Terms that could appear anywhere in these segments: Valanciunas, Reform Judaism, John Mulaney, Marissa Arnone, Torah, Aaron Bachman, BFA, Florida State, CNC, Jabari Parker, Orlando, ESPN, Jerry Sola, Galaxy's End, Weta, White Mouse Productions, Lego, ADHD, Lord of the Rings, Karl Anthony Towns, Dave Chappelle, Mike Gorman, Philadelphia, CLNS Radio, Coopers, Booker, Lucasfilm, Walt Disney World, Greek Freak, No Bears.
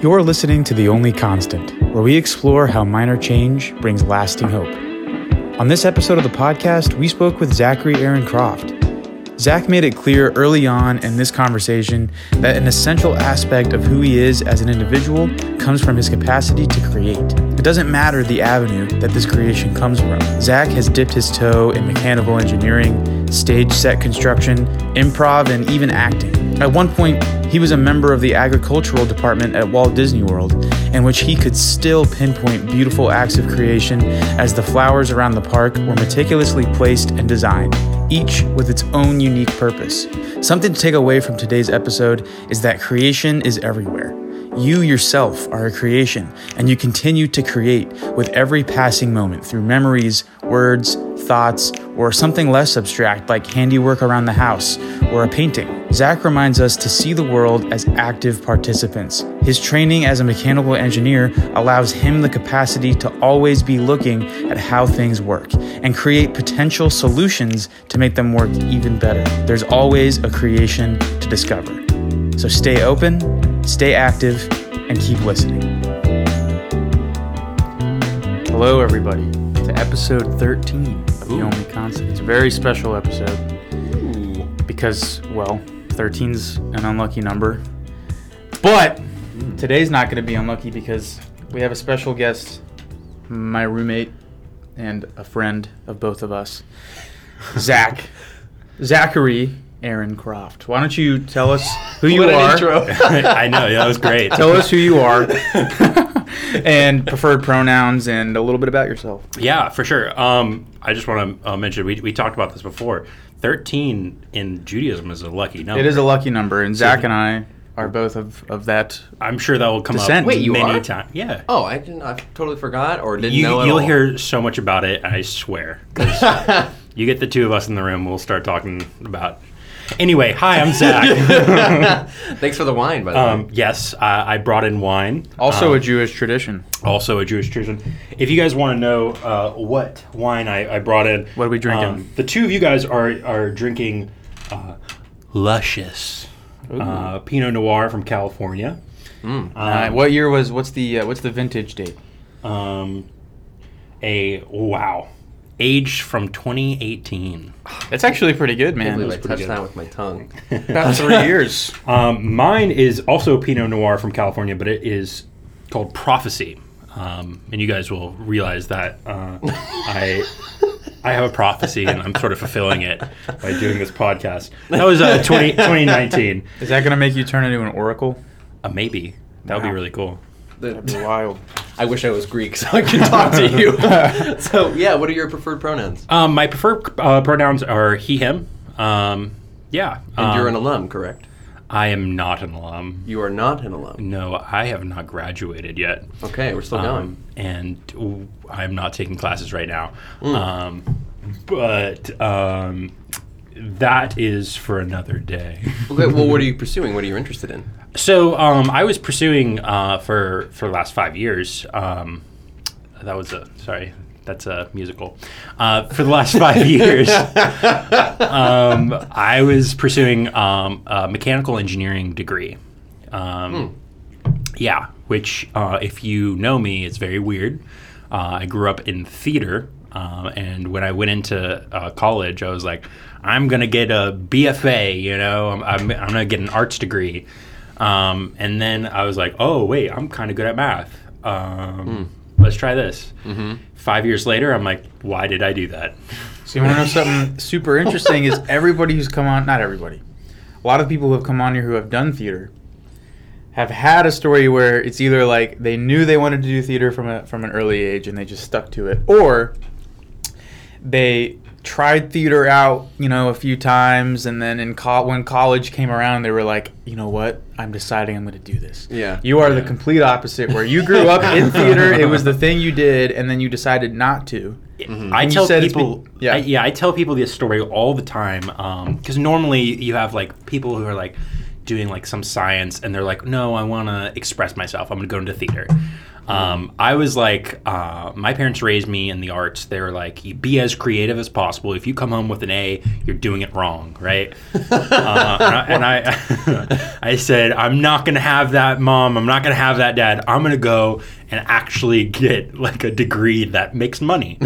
You're listening to The Only Constant, where we explore how minor change brings lasting hope. On this episode of the podcast, we spoke with Zachary Aaron Croft. Zach made it clear early on in this conversation that an essential aspect of who he is as an individual comes from his capacity to create. It doesn't matter the avenue that this creation comes from. Zach has dipped his toe in mechanical engineering, stage set construction, improv, and even acting. At one point, he was a member of the agricultural department at Walt Disney World, in which he could still pinpoint beautiful acts of creation as the flowers around the park were meticulously placed and designed, each with its own unique purpose. Something to take away from today's episode is that creation is everywhere. You yourself are a creation, and you continue to create with every passing moment through memories, words, thoughts, or something less abstract like handiwork around the house or a painting. Zach reminds us to see the world as active participants. His training as a mechanical engineer allows him the capacity to always be looking at how things work and create potential solutions to make them work even better. There's always a creation to discover. So stay open, stay active, and keep listening. Hello, everybody, to episode 13 of The Only Constant. It's a very special episode because, well, 13's an unlucky number, but today's not going to be unlucky because we have a special guest, my roommate and a friend of both of us, Zachary Aaron Croft. Why don't you tell us who you are? What an intro. I know, yeah, that was great. Tell us who you are and preferred pronouns and a little bit about yourself. Yeah, for sure. I just want to mention, we talked about this before. 13 in Judaism is a lucky number. It is a lucky number, and Zach and I are both of that. I'm sure that will come descent. Up Wait, you many times. Yeah. Oh, I totally forgot or didn't know at all. You'll hear so much about it, I swear. You get the two of us in the room, we'll start talking about. Anyway, hi, I'm Zach. Thanks for the wine, by the way. Yes, I brought in wine. Also a Jewish tradition. If you guys want to know what wine I brought in. What are we drinking? The two of you guys are drinking luscious Pinot Noir from California. What year was, what's the vintage date? Aged from 2018. That's actually pretty good, man. I can't believe I touched that with my tongue. About 3 years. Mine is also Pinot Noir from California, but it is called Prophecy. And you guys will realize that I have a prophecy, and I'm sort of fulfilling it by doing this podcast. That was 2019. Is that going to make you turn into an oracle? Maybe. That would be really cool. That'd be wild. I wish I was Greek so I could talk to you. So, yeah, what are your preferred pronouns? My preferred pronouns are he, him. And you're an alum, correct? I am not an alum. You are not an alum? No, I have not graduated yet. Okay, we're still going. And I'm not taking classes right now. That is for another day. Okay, well, what are you pursuing? What are you interested in? So I was pursuing for the last 5 years. That's a musical. For the last 5 years, I was pursuing a mechanical engineering degree. Yeah, which if you know me, it's very weird. I grew up in theater. And when I went into college, I was like, I'm going to get a BFA, you know, I'm going to get an arts degree. And then I was like, oh, wait, I'm kind of good at math. Let's try this. 5 years later, I'm like, why did I do that? So you want to know something super interesting is everybody who's come on, not everybody, a lot of people who have come on here who have done theater have had a story where it's either like they knew they wanted to do theater from an early age and they just stuck to it, or they tried theater out, you know, a few times, and then when college came around, they were like, you know what? I'm deciding I'm going to do this. Yeah. You are the complete opposite, where you grew up in theater, it was the thing you did, and then you decided not to. I tell people this story all the time, because normally you have, like, people who are like, doing like some science, and they're like, no, I want to express myself. I'm going to go into theater. I was like, my parents raised me in the arts. They were like, you be as creative as possible. If you come home with an A, you're doing it wrong, right? And I I said, I'm not going to have that, Mom. I'm not going to have that, Dad. I'm going to go and actually get like a degree that makes money.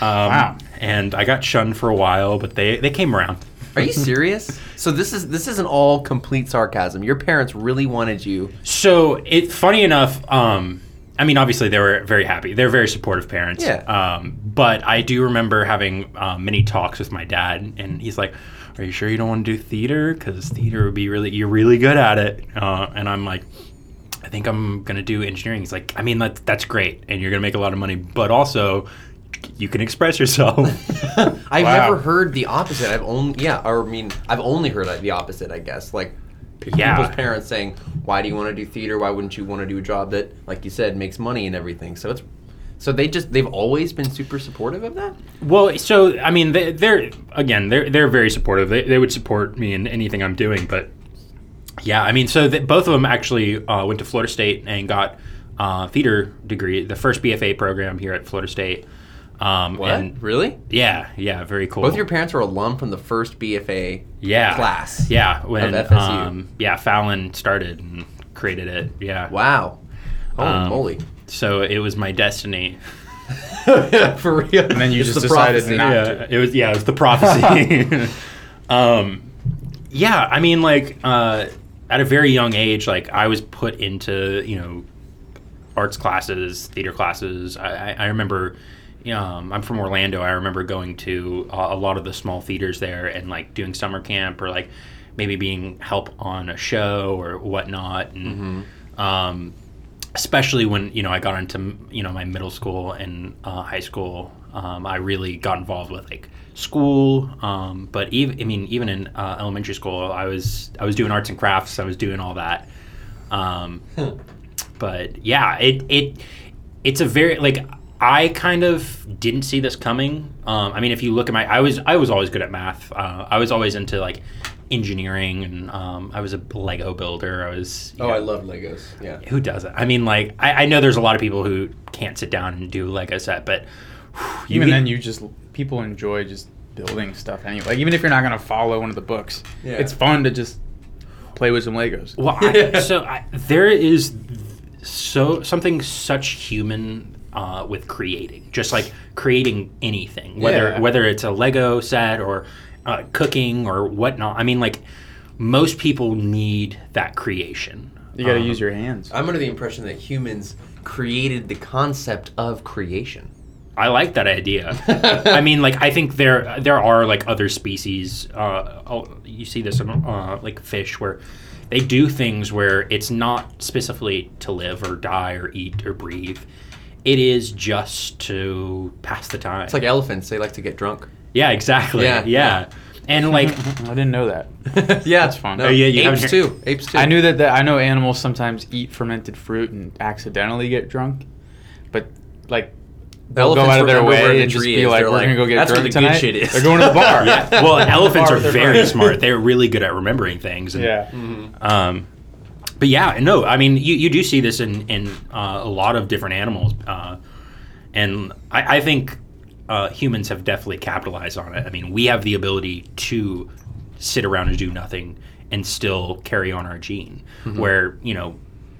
Wow. And I got shunned for a while, but they came around. Are you serious? So this isn't all complete sarcasm. Your parents really wanted you. So it funny enough, I mean, obviously they were very happy. They're very supportive parents. Yeah. But I do remember having many talks with my dad, and he's like, "Are you sure you don't want to do theater? Because theater would be you're really good at it." And I'm like, "I think I'm gonna do engineering." He's like, "I mean, that's great, and you're gonna make a lot of money, but also." You can express yourself. I've never heard the opposite. I've only heard the opposite, I guess. Like, people's parents saying, "Why do you want to do theater? Why wouldn't you want to do a job that, like you said, makes money and everything?" So they've always been super supportive of that? Well, so I mean, they're very supportive. They would support me in anything I'm doing, but yeah, I mean, so both of them actually went to Florida State and got theater degree, the first BFA program here at Florida State. What? And really? Yeah, very cool. Both your parents were alum from the first BFA class. Yeah, when of FSU. Fallon started and created it. Yeah. Wow. Holy moly! So it was my destiny. For real. And then you just decided prophecy. Not to. It was the prophecy. Yeah, I mean, like at a very young age, like I was put into arts classes, theater classes. I remember. I'm from Orlando. I remember going to a lot of the small theaters there and like doing summer camp or like maybe being help on a show or whatnot. And especially when I got into my middle school and high school, I really got involved with like school. But even in elementary school, I was doing arts and crafts. I was doing all that. But yeah, it's a very like. I kind of didn't see this coming. I mean, if you look at I was always good at math. I was always into like engineering, and I was a Lego builder. I love Legos. Yeah, who doesn't? I mean, like I know there's a lot of people who can't sit down and do a Lego set, but people enjoy just building stuff anyway. Like even if you're not gonna follow one of the books, it's fun to just play with some Legos. Well, there is something such human. With creating, just like creating anything, whether it's a Lego set or cooking or whatnot. I mean, like most people need that creation. You got to use your hands. I'm under the impression that humans created the concept of creation. I like that idea. I mean, like I think there are like other species. You see this in like fish where. They do things where it's not specifically to live or die or eat or breathe. It is just to pass the time. It's like elephants. They like to get drunk. Yeah, exactly. Yeah. And like... I didn't know that. Yeah. That's fun. No, Apes too. I knew that I know animals sometimes eat fermented fruit and accidentally get drunk. But like... They'll go out of their way and just be like, we're going to go get drunk tonight. They're going to the bar. Yeah. Well, elephants are very smart. They're really good at remembering things. And, but yeah, no, I mean, you do see this in a lot of different animals. And I think humans have definitely capitalized on it. I mean, we have the ability to sit around and do nothing and still carry on our gene where,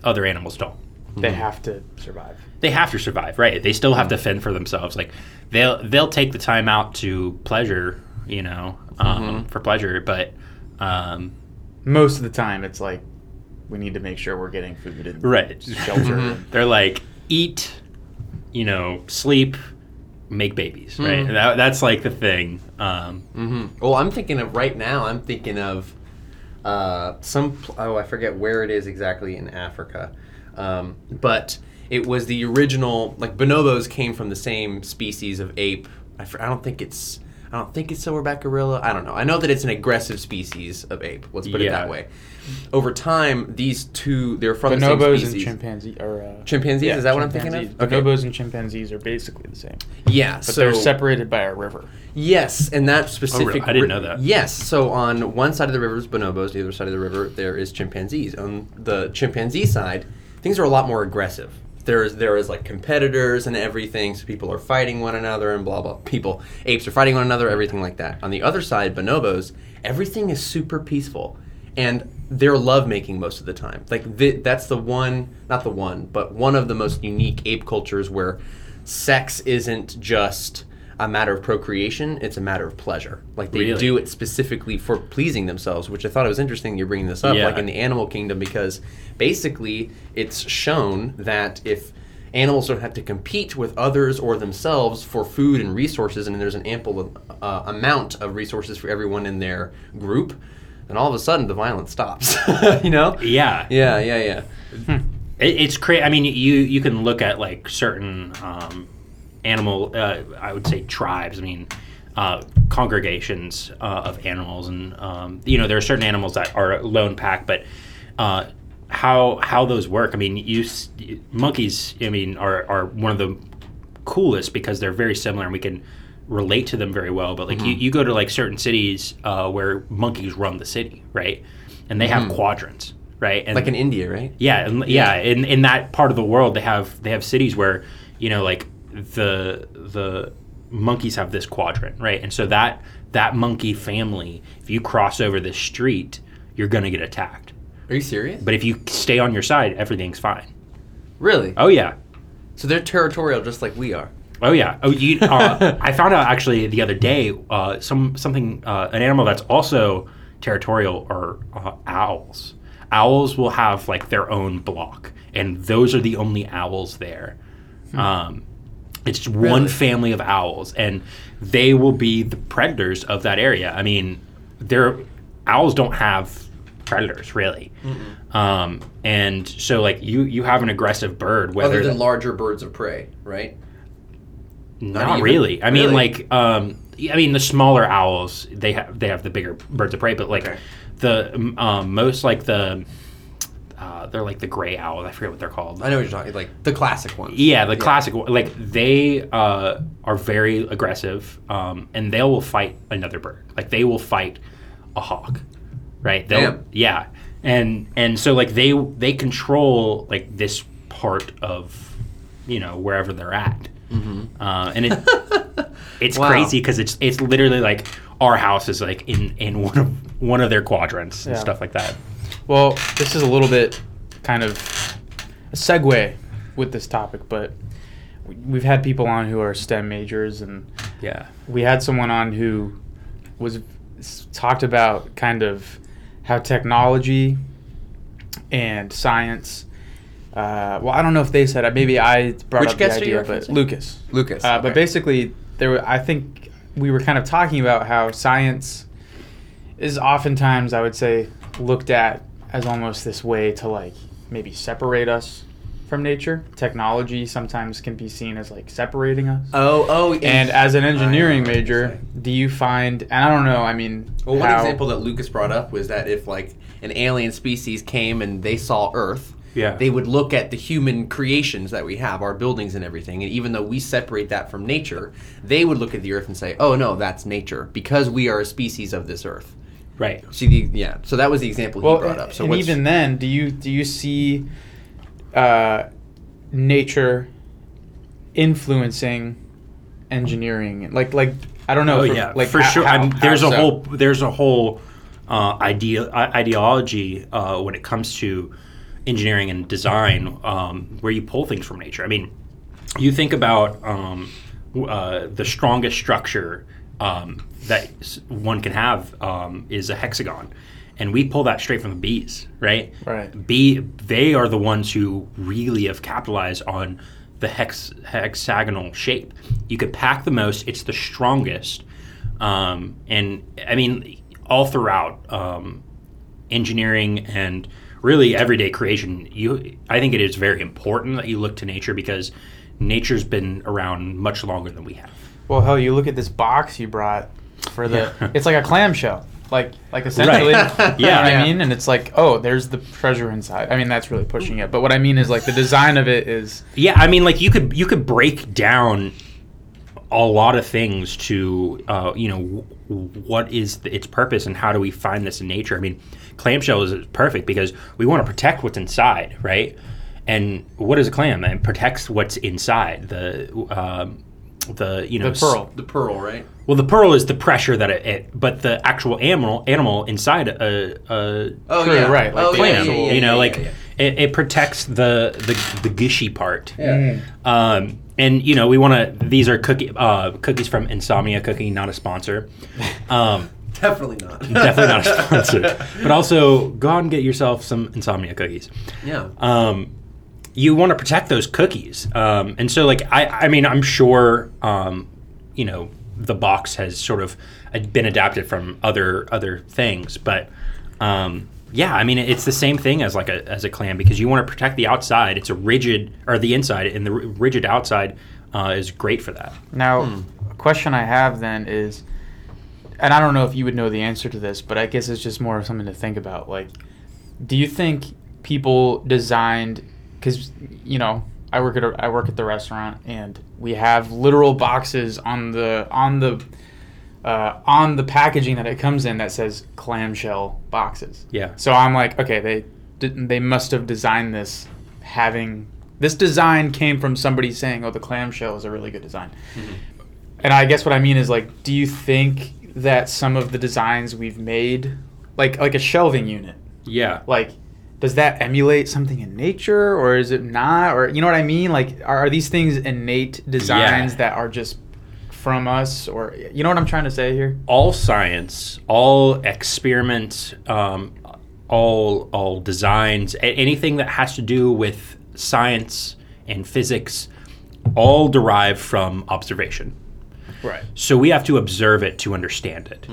other animals don't. They have to survive. They have to survive, right? They still have to fend for themselves. Like they'll take the time out to pleasure, for pleasure. But most of the time, it's like we need to make sure we're getting food and shelter. They're like eat, sleep, make babies, right? That's like the thing. Well, I'm thinking of right now. I'm thinking of I forget where it is exactly in Africa. But it was the original, like bonobos came from the same species of ape. I don't think it's, I don't think it's silverback gorilla. I don't know. I know that it's an aggressive species of ape. Let's put it that way. Over time, these two, they're from the same species. Bonobos and chimpanzees are... chimpanzees? Yeah, is that what I'm thinking of? Okay. Bonobos and chimpanzees are basically the same. Yeah. But they're separated by a river. Yes, and that specific... Oh, really? I didn't know that. Yes. So on one side of the river is bonobos. The other side of the river, there is chimpanzees. On the chimpanzee side, things are a lot more aggressive. There is like competitors and everything, so people are fighting one another and blah, blah. Apes are fighting one another, everything like that. On the other side, bonobos, everything is super peaceful, and they're love-making most of the time. Like, that's the one, not the one, but one of the most unique ape cultures where sex isn't just a matter of procreation, it's a matter of pleasure. Like, they do it specifically for pleasing themselves, which I thought it was interesting you're bringing this up, like in the animal kingdom, because basically it's shown that if animals don't have to compete with others or themselves for food and resources, and there's an ample amount of resources for everyone in their group, then all of a sudden the violence stops, you know? Yeah. It's crazy. I mean, you can look at, like, certain... animal, I would say tribes, I mean, congregations of animals. And, you know, there are certain animals that are lone pack, but how those work, I mean, monkeys, I mean, are one of the coolest because they're very similar and we can relate to them very well. But, like, you go to, like, certain cities where monkeys run the city, right? And they have quadrants, right? And, like in India, right? Yeah. And, in that part of the world, they have cities where, you know, like, the monkeys have this quadrant, right? And so that monkey family, if you cross over the street, you're going to get attacked. Are you serious? But if you stay on your side, everything's fine. Really? Oh, yeah. So they're territorial just like we are. Oh, yeah. Oh, I found out actually the other day an animal that's also territorial are owls. Owls will have, like, their own block, and those are the only owls there. It's one family of owls, and they will be the predators of that area. I mean, owls don't have predators, really. And so, like, you have an aggressive bird. Other than larger birds of prey, right? Not really. I mean, like, the smaller owls, they have the bigger birds of prey, but, like, the most, like, the... they're like the gray owls. I forget what they're called. I know what you're talking. Like the classic ones. Yeah, classic one. Like they are very aggressive, and they will fight another bird. Like they will fight a hawk, right? Yeah. And so like they control like this part of, you know, wherever they're at. And it's crazy because it's literally like our house is like in one of their quadrants and stuff like that. Well, this is a little bit kind of a segue with this topic, but we've had people on who are STEM majors, and we had someone on who talked about kind of how technology and science. Well, I don't know if they said it. Maybe I brought up the idea, but Lucas. Okay. But basically, I think we were kind of talking about how science is oftentimes, I would say, looked at as almost this way to like maybe separate us from nature. Technology sometimes can be seen as like separating us. And as an engineering major, do you find, and I don't know, I mean, well, one example that Lucas brought up was that if like an alien species came and they saw Earth, they would look at the human creations that we have, our buildings and everything, and even though we separate that from nature, they would look at the Earth and say, oh no, that's nature, because we are a species of this Earth. Right. So that was the example he brought up. So and even then, do you see nature influencing engineering? Like I don't know. Sure. There's a whole ideology when it comes to engineering and design where you pull things from nature. I mean, you think about the strongest structure that one can have is a hexagon, and we pull that straight from the bees, right? Right. They are the ones who really have capitalized on the hexagonal shape. You could pack the most; it's the strongest. And I mean, all throughout engineering and really everyday creation, I think it is very important that you look to nature because nature's been around much longer than we have. Well, hell, you look at this box you brought for the it's like a clamshell. Like essentially, you know what I mean? And it's like, oh, there's the treasure inside. I mean, that's really pushing it. But what I mean is, like, the design of it is... Yeah, I mean, like, you could break down a lot of things to, you know, what is its purpose and how do we find this in nature? I mean, clamshell is perfect because we want to protect what's inside, right? And what is a clam? It protects what's inside. The you know the pearl right? Well, the pearl is the pressure that it but the actual animal inside a right, like clam, you know, like it protects the gushy part. And you know, we want to, these are cookies from Insomnia Cooking, not a sponsor. Definitely not a sponsor. But also go out and get yourself some Insomnia cookies. You want to protect those cookies. And so, like, I mean, I'm sure, you know, the box has sort of been adapted from other things. But, yeah, I mean, it's the same thing as, like, as a clam, because you want to protect the outside. It's a rigid, or the inside, and the rigid outside is great for that. Now, a question I have then is, and I don't know if you would know the answer to this, but I guess it's just more of something to think about. Like, do you think people designed... Because, you know, I work at the restaurant, and we have literal boxes on the packaging that it comes in that says clamshell boxes. Yeah. So I'm like, okay, they must have designed this having this design came from somebody saying, oh, the clamshell is a really good design. Mm-hmm. And I guess what I mean is, like, do you think that some of the designs we've made, like a shelving unit, does that emulate something in nature, or is it not? Or, you know what I mean? Like, are these things innate designs that are just from us? Or, you know what I'm trying to say here? All science, all experiments, all designs, anything that has to do with science and physics, all derive from observation. Right. So we have to observe it to understand it.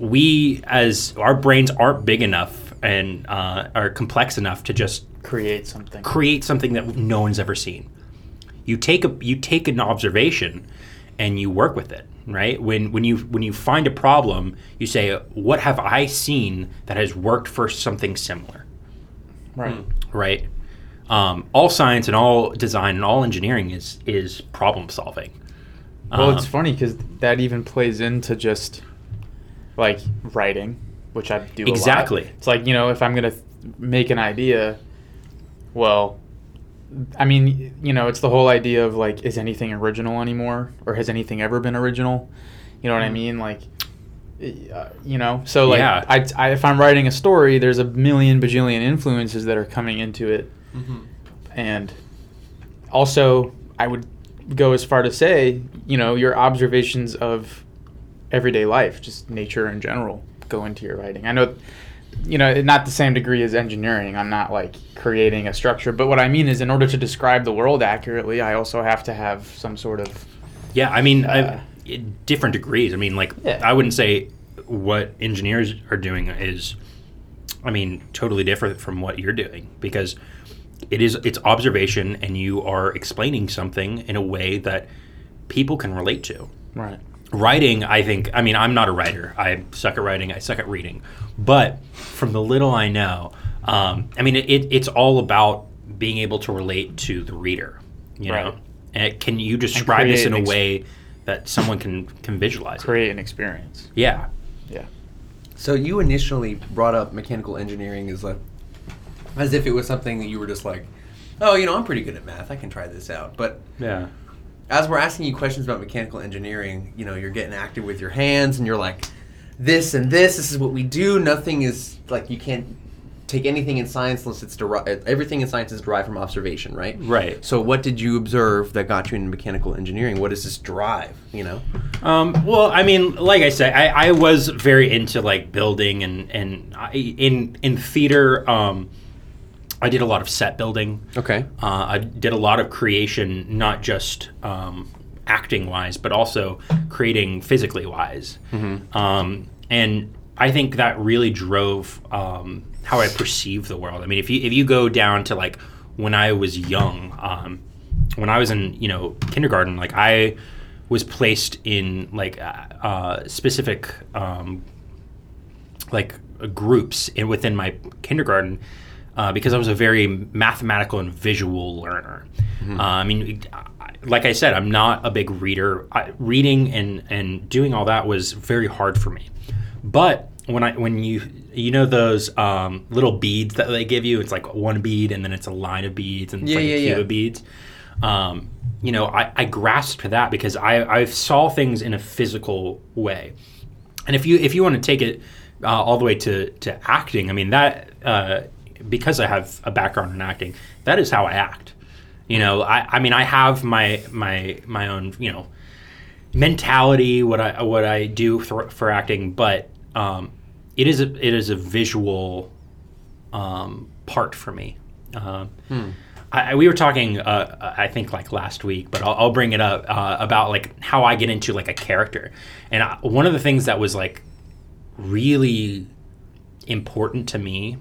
Mm-hmm. Our brains aren't big enough and are complex enough to just create something that no one's ever seen. You take an observation and you work with it, right? When you find a problem, you say, what have I seen that has worked for something similar? Right. All science and all design and all engineering is problem solving. Well, it's funny because that even plays into just like writing, which I do a lot. It's like, you know, if I'm going to make an idea, well, I mean, you know, it's the whole idea of, like, is anything original anymore? Or has anything ever been original? You know what I mean? Like, you know, so, like, I if I'm writing a story, there's a million bajillion influences that are coming into it. Mm-hmm. And also, I would go as far to say, you know, your observations of everyday life, just nature in general, go into your writing. I know, you know, not the same degree as engineering. I'm not, like, creating a structure, but what I mean is, in order to describe the world accurately, I also have to have some sort of I mean, different degrees. I mean, like, I wouldn't say what engineers are doing is, I mean, totally different from what you're doing, because it's observation, and you are explaining something in a way that people can relate to. Right. Writing, I think, I mean, I'm not a writer. I suck at writing. I suck at reading. But from the little I know, I mean, it's all about being able to relate to the reader, you know? And can you describe this in a way that someone can visualize? Create an experience. Yeah. Yeah. So you initially brought up mechanical engineering as if it was something that you were just like, oh, you know, I'm pretty good at math. I can try this out. But as we're asking you questions about mechanical engineering, you know, you're getting active with your hands, and you're like, this and this, this is what we do. Nothing is, like, you can't take anything in science unless it's derived, everything in science is derived from observation, right? Right. So what did you observe that got you into mechanical engineering? What does this derive, you know? Well, I mean, like I said, I was very into, like, building, and in theater, I did a lot of set building. Okay. I did a lot of creation, not just acting-wise, but also creating physically-wise. Mm-hmm. And I think that really drove how I perceive the world. I mean, if you go down to, like, when I was young, when I was in, you know, kindergarten, like, I was placed in like specific like groups within my kindergarten because I was a very mathematical and visual learner. Mm-hmm. I mean, like I said, I'm not a big reader. Reading and doing all that was very hard for me. But when you know those little beads that they give you, it's like one bead and then it's a line of beads and it's like a cube of beads. You know, I grasped that because I saw things in a physical way. And if you want to take it all the way to acting, I mean that because I have a background in acting, that is how I act. You know, I mean I have my own, you know, mentality what I do for acting, but it is a visual part for me. We were talking, I think, like last week, but I'll bring it up about like how I get into like a character. And one of the things that was like really important to me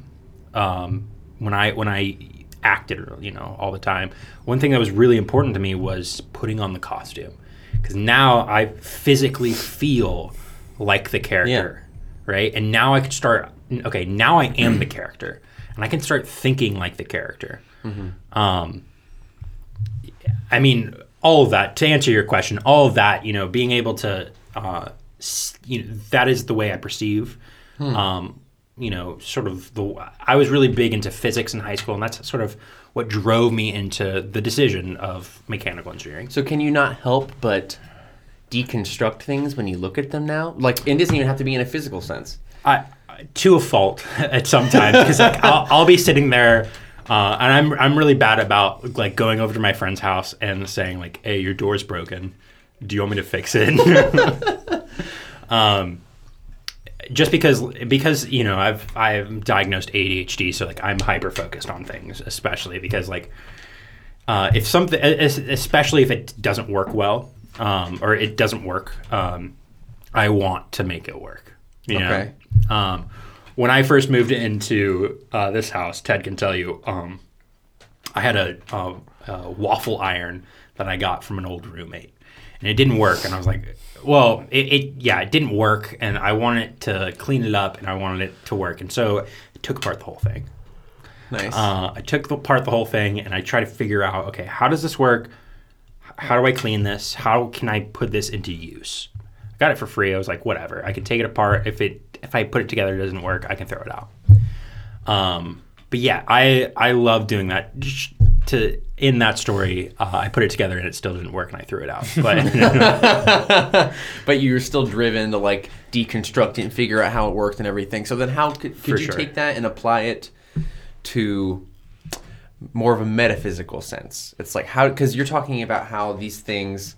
when I acted, you know, all the time. One thing that was really important to me was putting on the costume, because now I physically feel like the character, right? And now I can start. Okay, now I am the character, and I can start thinking like the character. Mm-hmm. I mean, all of that, to answer your question, all of that, you know, being able to, you know, that is the way I perceive, you know, sort of I was really big into physics in high school, and that's sort of what drove me into the decision of mechanical engineering. So can you not help but deconstruct things when you look at them now? Like, it doesn't even have to be in a physical sense. To a fault at some time, because like, I'll be sitting there. And I'm really bad about like going over to my friend's house and saying like, hey, your door's broken. Do you want me to fix it? Just because, you know, I've diagnosed ADHD. So like I'm hyper-focused on things, especially because like, if something, especially if it doesn't work well, or it doesn't work, I want to make it work. You know? Okay. When I first moved into this house, Ted can tell you, I had a waffle iron that I got from an old roommate, and it didn't work. And I was like, well, it didn't work, and I wanted to clean it up, and I wanted it to work. And so I took apart the whole thing. Nice. I took apart the whole thing, and I tried to figure out, okay, how does this work? How do I clean this? How can I put this into use? I got it for free. I was like, whatever. I can take it apart. If I put it together, it doesn't work, I can throw it out. But yeah, I love doing that. In that story, I put it together and it still didn't work and I threw it out. But but you were still driven to like deconstruct it and figure out how it worked and everything. So then how could you take that and apply it to more of a metaphysical sense? It's like how, because you're talking about how these things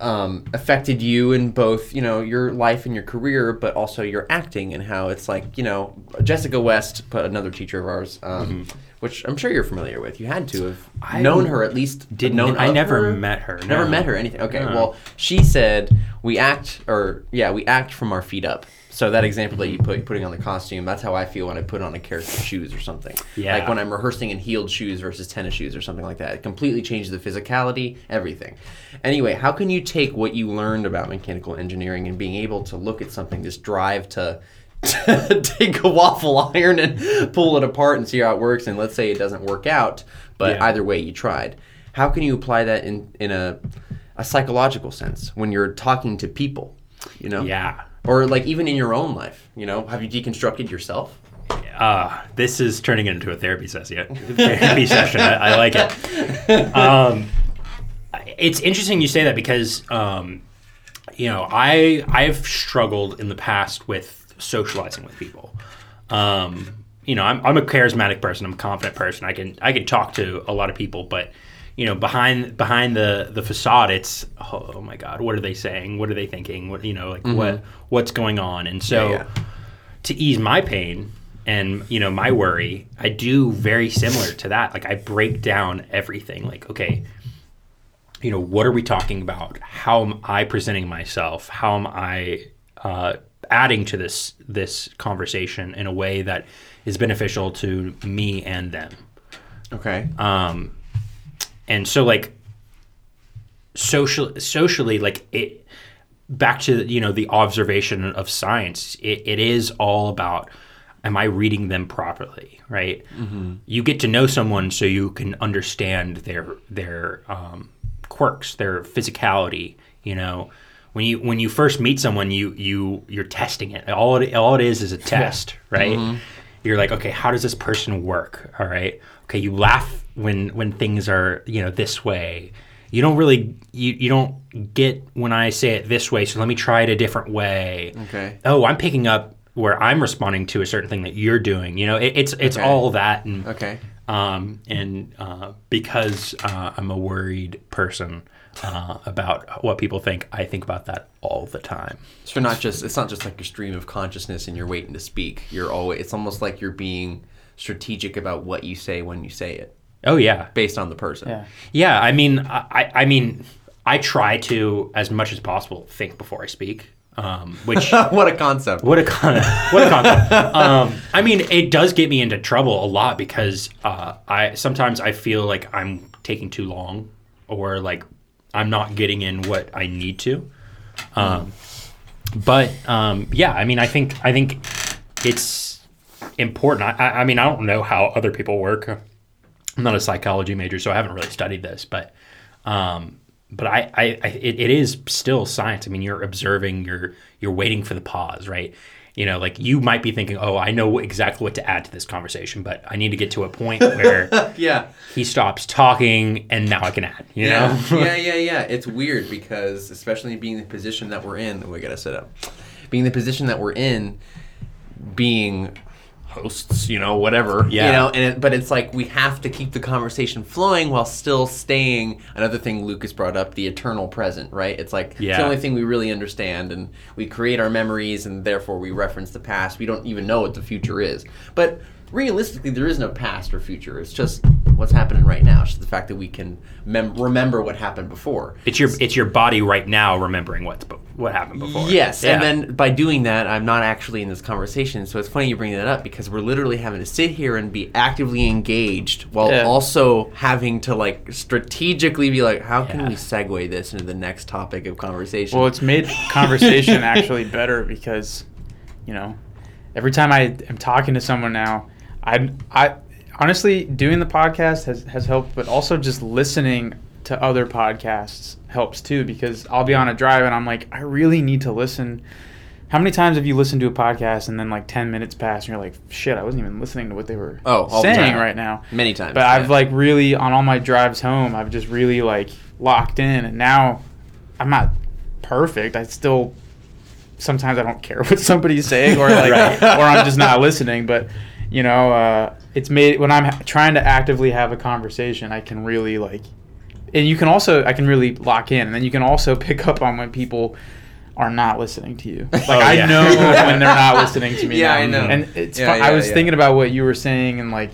affected you in both, you know, your life and your career, but also your acting, and how it's like, you know, Jessica West, another teacher of ours, which I'm sure you're familiar with. You had to have known her at least. Never met her. Anything. Okay. No. Well, she said we act from our feet up. So that example that you putting on the costume, that's how I feel when I put on a character's shoes or something. Yeah. Like when I'm rehearsing in heeled shoes versus tennis shoes or something like that. It completely changes the physicality, everything. Anyway, how can you take what you learned about mechanical engineering and being able to look at something, this drive to take a waffle iron and pull it apart and see how it works, and let's say it doesn't work out, but either way you tried. How can you apply that in a psychological sense when you're talking to people, you know? Yeah. Or like even in your own life, you know, have you deconstructed yourself? This is turning into a therapy session. I like it. It's interesting you say that because, you know, I've struggled in the past with socializing with people. You know, I'm a charismatic person. I'm a confident person. I can talk to a lot of people, but you know, behind the facade, it's, oh my God, what are they saying? What are they thinking? What, you know, like what's going on? And so to ease my pain and, you know, my worry, I do very similar to that. Like I break down everything, like, okay, you know, what are we talking about? How am I presenting myself? How am I adding to this conversation in a way that is beneficial to me and them? Okay. And so, like, socially, like it, back to, you know, the observation of science, it is all about, am I reading them properly, right? Mm-hmm. You get to know someone so you can understand their quirks, their physicality. You know, when you first meet someone, you're testing it. All it is a test, right? Mm-hmm. You're like, okay, how does this person work? All right, okay, you laugh when things are, you know, this way. You don't really, you don't get when I say it this way, so let me try it a different way. Okay. Oh, I'm picking up where I'm responding to a certain thing that you're doing. You know, it's okay. All that. And, okay. Because I'm a worried person about what people think, I think about that all the time. So it's not just like a stream of consciousness and you're waiting to speak. It's almost like you're being strategic about what you say when you say it. Oh yeah, based on the person. Yeah. I try to, as much as possible, think before I speak. Which what a concept! What a concept! I mean, it does get me into trouble a lot because I sometimes feel like I'm taking too long, or like I'm not getting in what I need to. I think it's important. I mean, I don't know how other people work. I'm not a psychology major, so I haven't really studied this, but it is still science. I mean, you're observing, you're waiting for the pause, right? You know, like you might be thinking, oh, I know exactly what to add to this conversation, but I need to get to a point where he stops talking and now I can add, you know? Yeah. It's weird because especially being the position that we're in, we got to sit up, being hosts, you know, whatever, yeah. You know, but it's like we have to keep the conversation flowing while still staying. Another thing Lucas brought up, the eternal present, right? It's like it's the only thing we really understand, and we create our memories, and therefore we reference the past. We don't even know what the future is, but realistically, there is no past or future. It's just what's happening right now. It's just the fact that we can remember what happened before. It's your body right now remembering what happened before. Yes, yeah. And then by doing that, I'm not actually in this conversation. So it's funny you bring that up because we're literally having to sit here and be actively engaged while also having to like strategically be like, how can we segue this into the next topic of conversation? Well, it's made conversation actually better because, you know, every time I am talking to someone now, I honestly, doing the podcast has helped, but also just listening to other podcasts helps too, because I'll be on a drive and I'm like, I really need to listen. How many times have you listened to a podcast and then like 10 minutes pass and you're like, shit, I wasn't even listening to what they were saying right now? Many times. But I've like really, on all my drives home, I've just really like locked in, and now I'm not perfect. I still, sometimes I don't care what somebody's saying or like, or I'm just not listening, but you know, it's made, when I'm trying to actively have a conversation, I can really like, and you can also, I can really lock in, and then you can also pick up on when people are not listening to you. Like I know when they're not listening to me. Yeah, now. I know. And it's I was thinking about what you were saying, and like,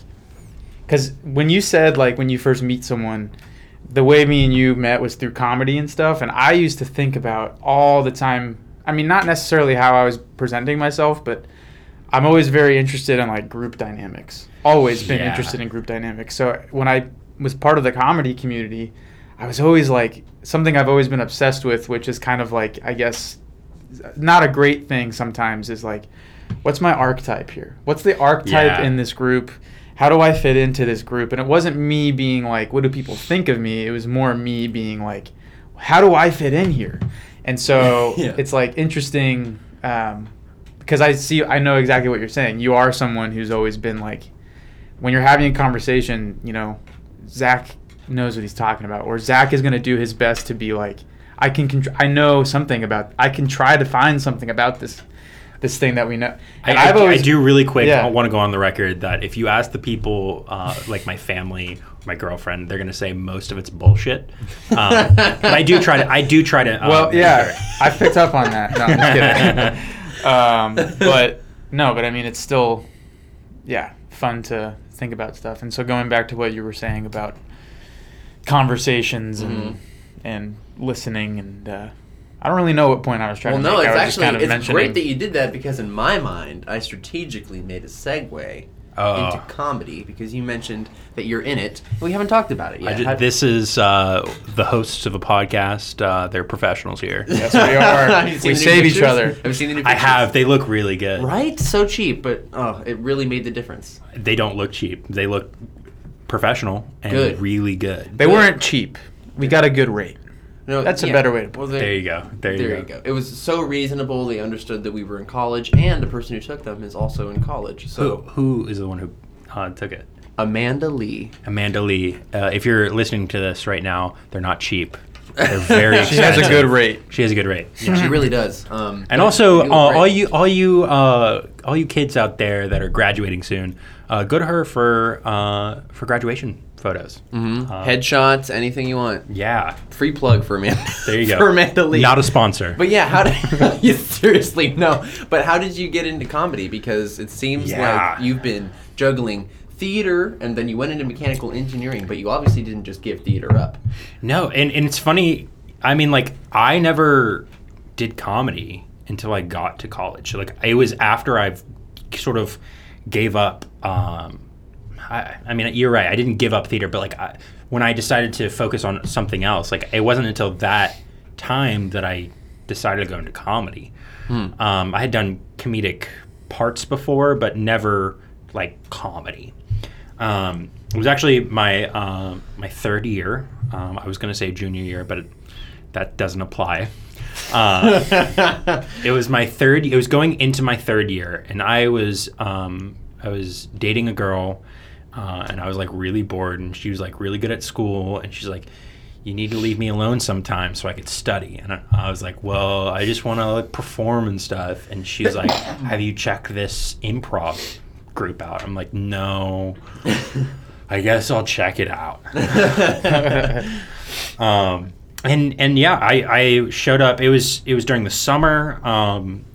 because when you said like when you first meet someone, the way me and you met was through comedy and stuff, and I used to think about all the time. I mean, not necessarily how I was presenting myself, but I'm always very interested in like group dynamics. Always been interested in group dynamics. So when I was part of the comedy community, I was always like, something I've always been obsessed with, which is kind of like, I guess, not a great thing sometimes, is like, what's my archetype here? What's the archetype in this group? How do I fit into this group? And it wasn't me being like, what do people think of me? It was more me being like, how do I fit in here? And so it's like interesting, because I know exactly what you're saying. You are someone who's always been like, when you're having a conversation, you know, Zach knows what he's talking about, or Zach is going to do his best to be like, I can try to find something about this thing that we know. And I do really quick. Yeah. I want to go on the record that if you ask the people, like my family, my girlfriend, they're going to say most of it's bullshit. But I do try to. Well, yeah, I've picked up on that. No, I'm just kidding. But I mean, it's still, fun to think about stuff. And so going back to what you were saying about conversations and listening, and I don't really know what point I was trying to make. Well, no, it's actually, it's great that you did that, because in my mind, I strategically made a segue into comedy, because you mentioned that you're in it. We haven't talked about it yet. This is the hosts of a podcast. They're professionals here. Yes, we are. We save each other. Have you seen the new pictures? I have. They look really good. Right? So cheap, but it really made the difference. They don't look cheap. They look professional and good. Really good. They weren't cheap. We got a good rate. No, that's a better way to put it. There you go. There you go. It was so reasonable. They understood that we were in college, and the person who took them is also in college. So who is the one who took it? Amanda Lee. Amanda Lee. If you're listening to this right now, they're not cheap. They're very expensive. She has a good rate. Yeah, she really does. And also, all you kids out there that are graduating soon, go to her for graduation photos, headshots, anything you want. Yeah, free plug for Amanda. There you go. For Amanda Lee. Not a sponsor. But yeah, how did you seriously no? But how did you get into comedy? Because it seems like you've been juggling theater, and then you went into mechanical engineering. But you obviously didn't just give theater up. No, and it's funny. I mean, like, I never did comedy until I got to college. So, like, it was after I've sort of gave up. I mean, you're right. I didn't give up theater, but like when I decided to focus on something else, like it wasn't until that time that I decided to go into comedy. I had done comedic parts before, but never like comedy. It was actually my my third year. I was going to say junior year, but that doesn't apply. It was my third. It was going into my third year, and I was dating a girl. And I was like really bored, and she was like really good at school, and she's like, you need to leave me alone sometime so I could study. And I was like, well, I just want to like perform and stuff. And she's like, have you checked this improv group out? I'm like, no, I guess I'll check it out. And yeah, I showed up. It was during the summer.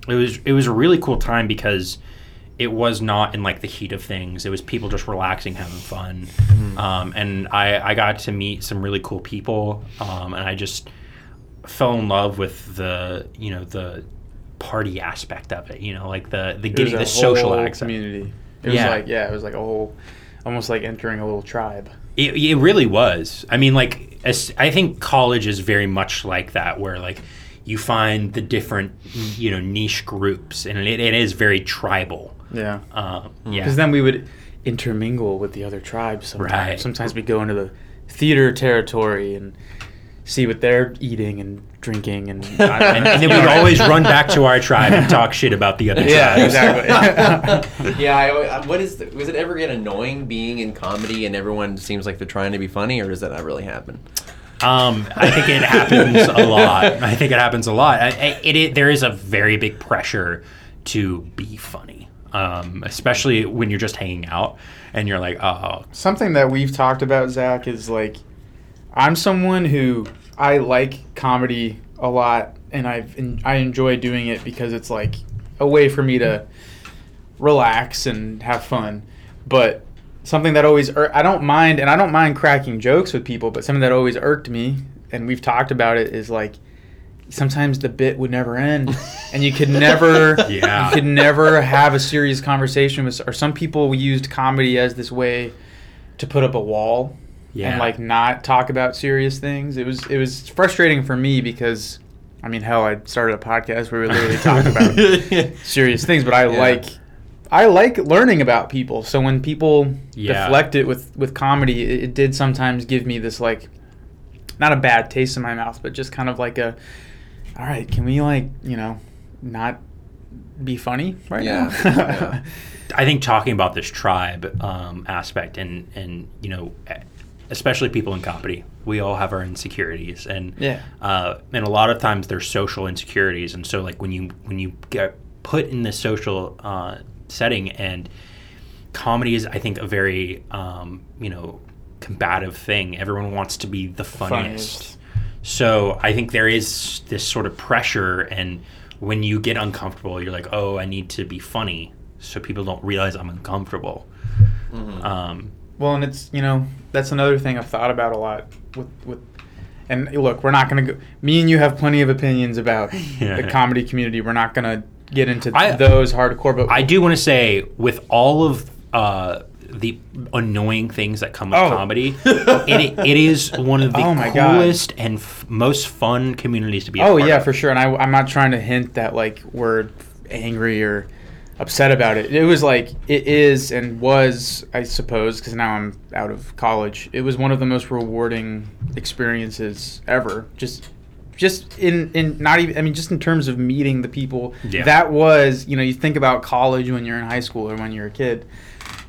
It was a really cool time because it was not in like the heat of things. It was people just relaxing, having fun. And I got to meet some really cool people. And I just fell in love with the party aspect of it, like the getting the social accent. Community. It was like, it was like a whole, almost like entering a little tribe. It really was. I mean, like, I think college is very much like that, where like, you find the different, niche groups, and it is very tribal. Yeah. Because then we would intermingle with the other tribes sometimes. Right. Sometimes we go into the theater territory and see what they're eating and drinking. And then we'd always run back to our tribe and talk shit about the other tribes. Yeah, exactly. Was it ever get annoying being in comedy and everyone seems like they're trying to be funny, or does that not really happen? I think it happens a lot. There is a very big pressure to be funny. Especially when you're just hanging out and you're like, oh. Something that we've talked about, Zach, is like, I'm someone who I like comedy a lot, and I enjoy doing it because it's like a way for me to relax and have fun. But something that always, I don't mind cracking jokes with people, but something that always irked me, and we've talked about it, is like, sometimes the bit would never end, and you could never have a serious conversation with. Or some people used comedy as this way to put up a wall and like not talk about serious things. It was frustrating for me because, I mean, hell, I started a podcast where we literally talk about serious things, but I like learning about people. So when people deflect it with comedy, it did sometimes give me this like, not a bad taste in my mouth, but just kind of like a, all right, can we like, not be funny right now? Yeah. I think talking about this tribe aspect and, especially people in comedy, we all have our insecurities and a lot of times they're social insecurities. And so like when you get put in this social setting, and comedy is, I think, a very, combative thing. Everyone wants to be the funniest. So I think there is this sort of pressure, and when you get uncomfortable, you're like, oh, I need to be funny, so people don't realize I'm uncomfortable. Well, and it's, that's another thing I've thought about a lot with and look, we're not going to go, me and you have plenty of opinions about the comedy community. We're not going to get into those hardcore, but I do want to say, with all of the annoying things that come with comedy. It is one of the coolest and most fun communities to be a part of. Oh, yeah, for sure. And I'm not trying to hint that, like, we're angry or upset about it. It was like, it is and was, I suppose, because now I'm out of college. It was one of the most rewarding experiences ever. Just in not even, I mean, just in terms of meeting the people. Yeah. That was, you know, you think about college when you're in high school or when you're a kid.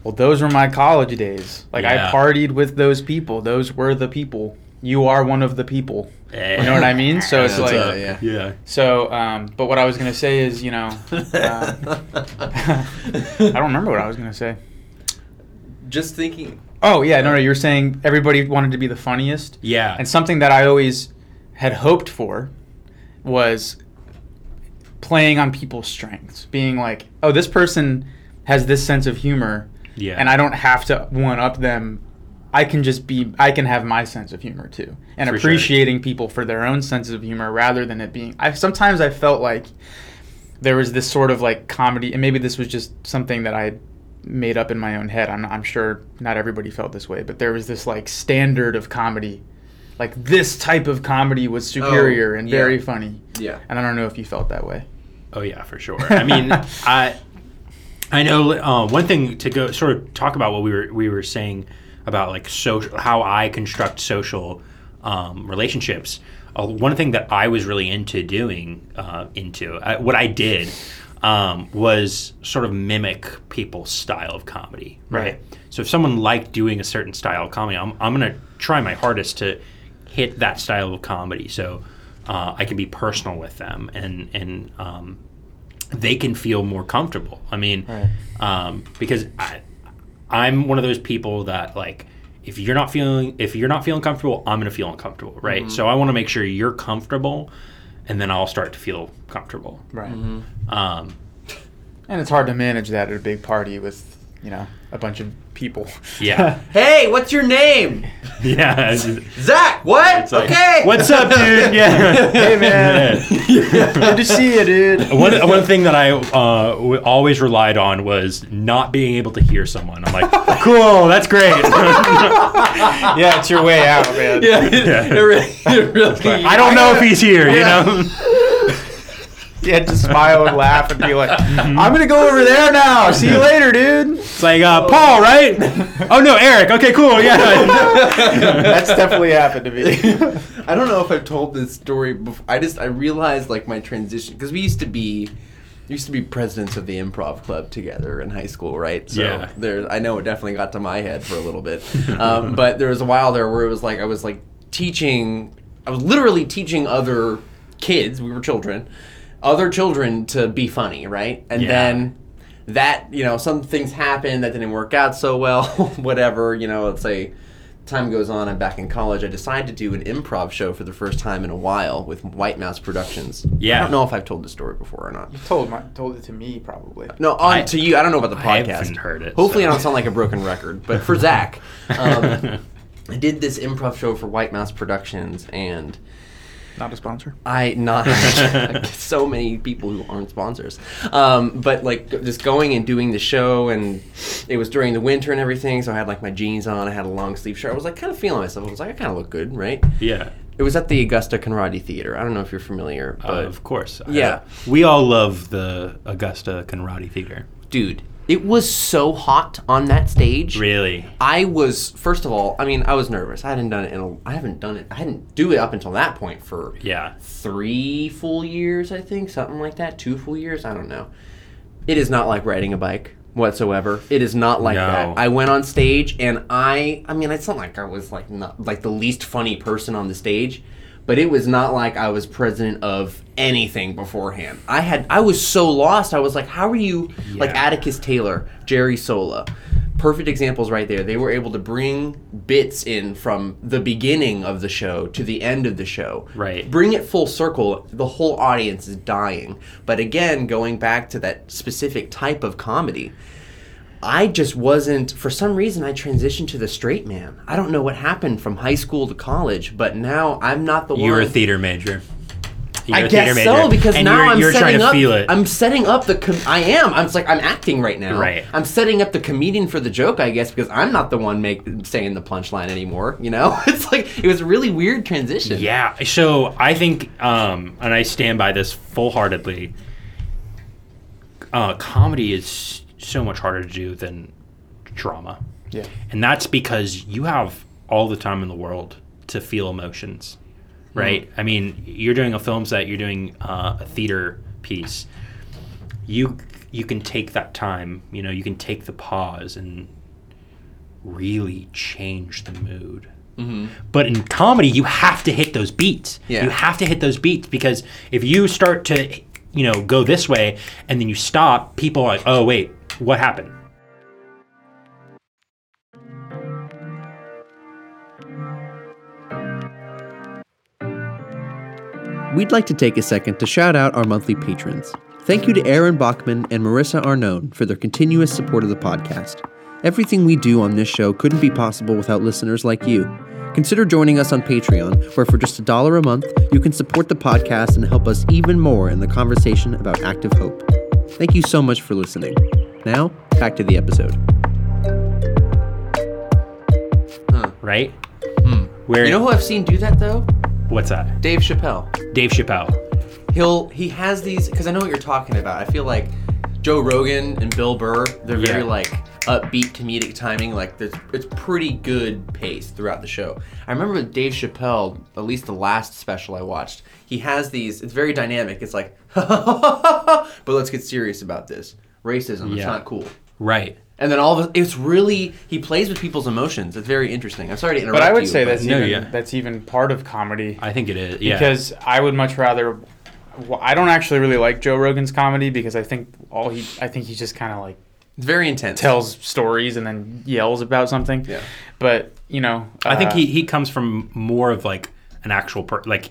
Well, those were my college days. Like, I partied with those people. Those were the people. You are one of the people. You know what I mean? So it's like, So, but what I was going to say is, you know, I don't remember what I was going to say. Just thinking. Oh, yeah. No, you were saying everybody wanted to be the funniest. Yeah. And something that I always had hoped for was playing on people's strengths, being like, oh, this person has this sense of humor. Yeah. And I don't have to one-up them. I can have my sense of humor, too. And for appreciating people for their own senses of humor rather than it being... Sometimes I felt like there was this sort of, like, comedy... And maybe this was just something that I made up in my own head. I'm sure not everybody felt this way. But there was this, like, standard of comedy. Like, this type of comedy was superior and very funny. Yeah. And I don't know if you felt that way. Oh, yeah, for sure. I mean, I know one thing to go sort of talk about what we were saying about like social, how I construct social relationships. One thing that I was really into doing what I did was sort of mimic people's style of comedy, right? So if someone liked doing a certain style of comedy, I'm going to try my hardest to hit that style of comedy so I can be personal with them and they can feel more comfortable. I mean, because I'm one of those people that, like, if you're not feeling comfortable, I'm going to feel uncomfortable, right? Mm-hmm. So I want to make sure you're comfortable, and then I'll start to feel comfortable, right? Mm-hmm. And it's hard to manage that at a big party with, you know, a bunch of people. Yeah. Hey, what's your name? Yeah. Zach, what? Like, okay. What's up, dude? Yeah. Hey, man. Yeah. Good to see you, dude. One thing that I always relied on was not being able to hear someone. I'm like, cool, that's great. Yeah, it's your way out, man. Yeah. It really I don't know if he's here, you know? Yeah, just smile and laugh and be like, I'm going to go over there now. See you later, dude. It's like, Paul, right? Oh, no, Eric. Okay, cool. Yeah. That's definitely happened to me. I don't know if I've told this story before. I realized, like, my transition, because we used to be presidents of the improv club together in high school, right? So yeah. I know it definitely got to my head for a little bit. But there was a while there where it was like, I was literally teaching other kids, we were children, to be funny, right? And then that, you know, some things happened that didn't work out so well, whatever, you know, let's say time goes on, I'm back in college, I decided to do an improv show for the first time in a while with White Mouse Productions. Yeah. I don't know if I've told the story before or not. You told it to me, probably. No, to you, I don't know about the podcast. I haven't heard it. Hopefully I don't sound like a broken record, but for Zach, I did this improv show for White Mouse Productions, and... Not a sponsor. So many people who aren't sponsors. But like just going and doing the show, and it was during the winter and everything, so I had like my jeans on, I had a long sleeve shirt. I was like kind of feeling myself. I was like, I kind of look good, right? Yeah. It was at the Augusta Conradi Theater. I don't know if you're familiar, but of course. Yeah. We all love the Augusta Conradi Theater. Dude, it was so hot on that stage. Really? I was nervous. I hadn't do it up until that point for 3 full years, I think, something like that. 2 full years, I don't know. It is not like riding a bike whatsoever. It is not like that. I went on stage and I mean, it's not like I was like not like the least funny person on the stage, but it was not like I was president of anything beforehand. I was so lost. I was like, how are you? Yeah. Like Atticus Taylor, Jerry Sola, perfect examples right there. They were able to bring bits in from the beginning of the show to the end of the show. Right. Bring it full circle. The whole audience is dying. But again, going back to that specific type of comedy, I just wasn't, for some reason, I transitioned to the straight man. I don't know what happened from high school to college, but now I'm not the one. You were a theater major. I guess major, so, because now you're setting up. Feel it. I'm setting up the. I'm like, I'm acting right now. Right. I'm setting up the comedian for the joke, I guess, because I'm not the one saying the punchline anymore. You know, it's like it was a really weird transition. Yeah. So I think, and I stand by this full-heartedly. Comedy is so much harder to do than drama. Yeah. And that's because you have all the time in the world to feel emotions, right? Mm-hmm. I mean, you're doing a film set, you're doing a theater piece. You can take that time, you know, you can take the pause and really change the mood. Mm-hmm. But in comedy, you have to hit those beats. Yeah. You have to hit those beats because if you start to, you know, go this way and then you stop, people are like, oh, wait, what happened? We'd like to take a second to shout out our monthly patrons. Thank you to Aaron Bachman and Marissa Arnone for their continuous support of the podcast. Everything we do on this show couldn't be possible without listeners like you. Consider joining us on Patreon, where for just $1 a month, you can support the podcast and help us even more in the conversation about active hope. Thank you so much for listening. Now, back to the episode. Huh. Right? Hmm. You know who I've seen do that, though? What's that? Dave Chappelle. Dave Chappelle. He has these, because I know what you're talking about. I feel like Joe Rogan and Bill Burr, they're very like upbeat comedic timing. Like it's pretty good pace throughout the show. I remember with Dave Chappelle, at least the last special I watched, he has these, it's very dynamic. It's like, but let's get serious about this. Racism, it's not cool. Right. And then it's really, he plays with people's emotions. It's very interesting. I'm sorry to interrupt you. But I would say that's even part of comedy. I think it is, yeah. Because I would much rather, I don't actually really like Joe Rogan's comedy because I think he just kind of like, it's very intense. Tells stories and then yells about something. Yeah. But, you know. I think he comes from more of like an actual,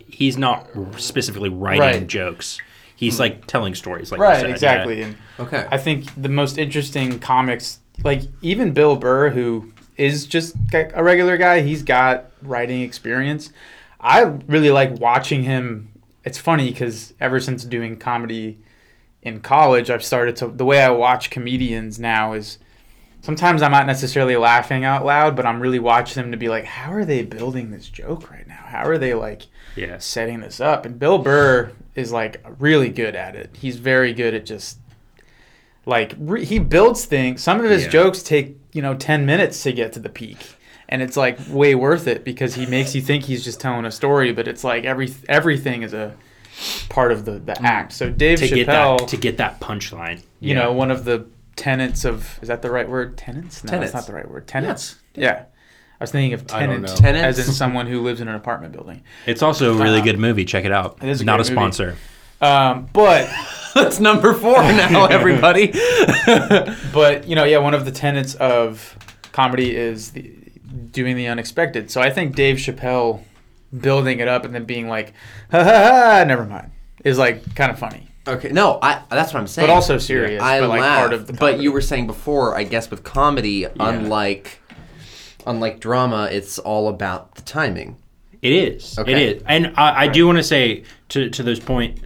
he's not specifically writing jokes. He's like telling stories, like you said. Right, exactly. Yeah. And okay. I think the most interesting comics, like even Bill Burr, who is just a regular guy, he's got writing experience. I really like watching him. It's funny because ever since doing comedy in college, I've started to, the way I watch comedians now is sometimes I'm not necessarily laughing out loud, but I'm really watching them to be like, how are they building this joke right now? How are they like setting this up? And Bill Burr is like really good at it. He's very good at just like he builds things. Some of his jokes take, 10 minutes to get to the peak. And it's like way worth it because he makes you think he's just telling a story, but it's like everything is a part of the act. So Dave Chappelle... To get that punchline. You know, one of the tenets of... Is that the right word? Tenets? No, that's not the right word. Tenets? Yeah. I was thinking of tenant as in someone who lives in an apartment building. It's also a really good movie. Check it out. It is a great sponsor. But that's number 4 now, everybody. But, one of the tenets of comedy is doing the unexpected. So I think Dave Chappelle building it up and then being like, ha ha ha, never mind, is like kind of funny. Okay, no, that's what I'm saying. But also serious. I but like laugh, part of the comedy. But you were saying before, I guess with comedy, unlike drama, it's all about the timing. It is. Okay. It is. And I do want to say to those point,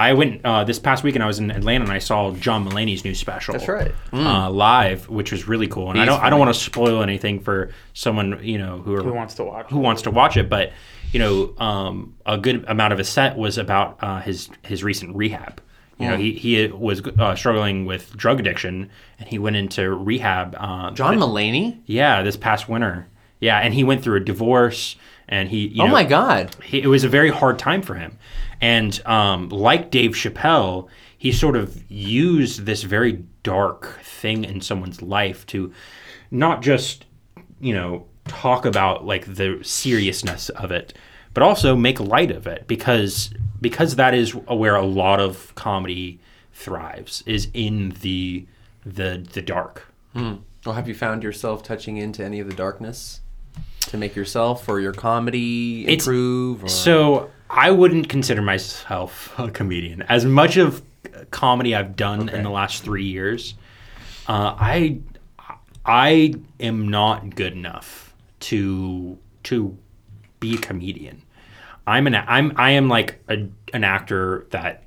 I went this past weekend, I was in Atlanta and I saw John Mulaney's new special. That's right. Live, which was really cool. And I don't want to spoil anything for someone, who wants to watch it, but a good amount of his set was about his recent rehab. He was struggling with drug addiction, and he went into rehab. John Mulaney? Yeah, this past winter. Yeah, and he went through a divorce, and he... oh, my God. It was a very hard time for him. And like Dave Chappelle, he sort of used this very dark thing in someone's life to not just, talk about, like, the seriousness of it, but also make light of it because that is where a lot of comedy thrives, is in the dark. Mm. Well, have you found yourself touching into any of the darkness to make yourself or your comedy improve? So I wouldn't consider myself a comedian. As much of comedy I've done in the last 3 years, I am not good enough to be a comedian. I am like an actor that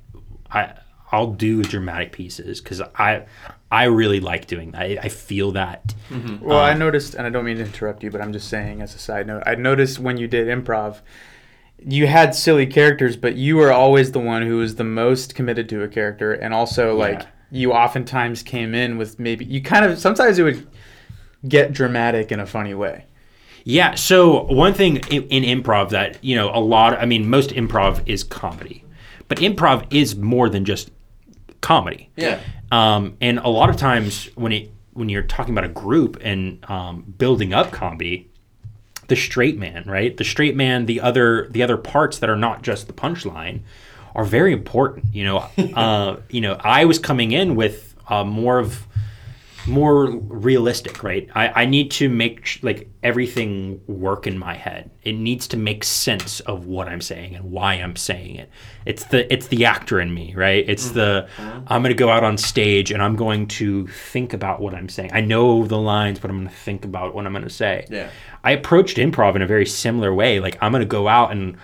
I'll do dramatic pieces because I really like doing that. I feel that. Mm-hmm. Well, I noticed, and I don't mean to interrupt you, but I'm just saying as a side note, I noticed when you did improv, you had silly characters, but you were always the one who was the most committed to a character. And also, like, you oftentimes came in with maybe, you kind of, sometimes it would get dramatic in a funny way. Yeah. So one thing in improv that, you know, most improv is comedy, but improv is more than just comedy. Yeah. And a lot of times when you're talking about a group and building up comedy, the straight man, right? The straight man, the other parts that are not just the punchline are very important. You know, I was coming in with more realistic, right? I need to make like everything work in my head. It needs to make sense of what I'm saying and why I'm saying it. It's the actor in me, right? It's I'm going to go out on stage and I'm going to think about what I'm saying. I know the lines, but I'm going to think about what I'm going to say. Yeah. I approached improv in a very similar way. Like I'm going to go out and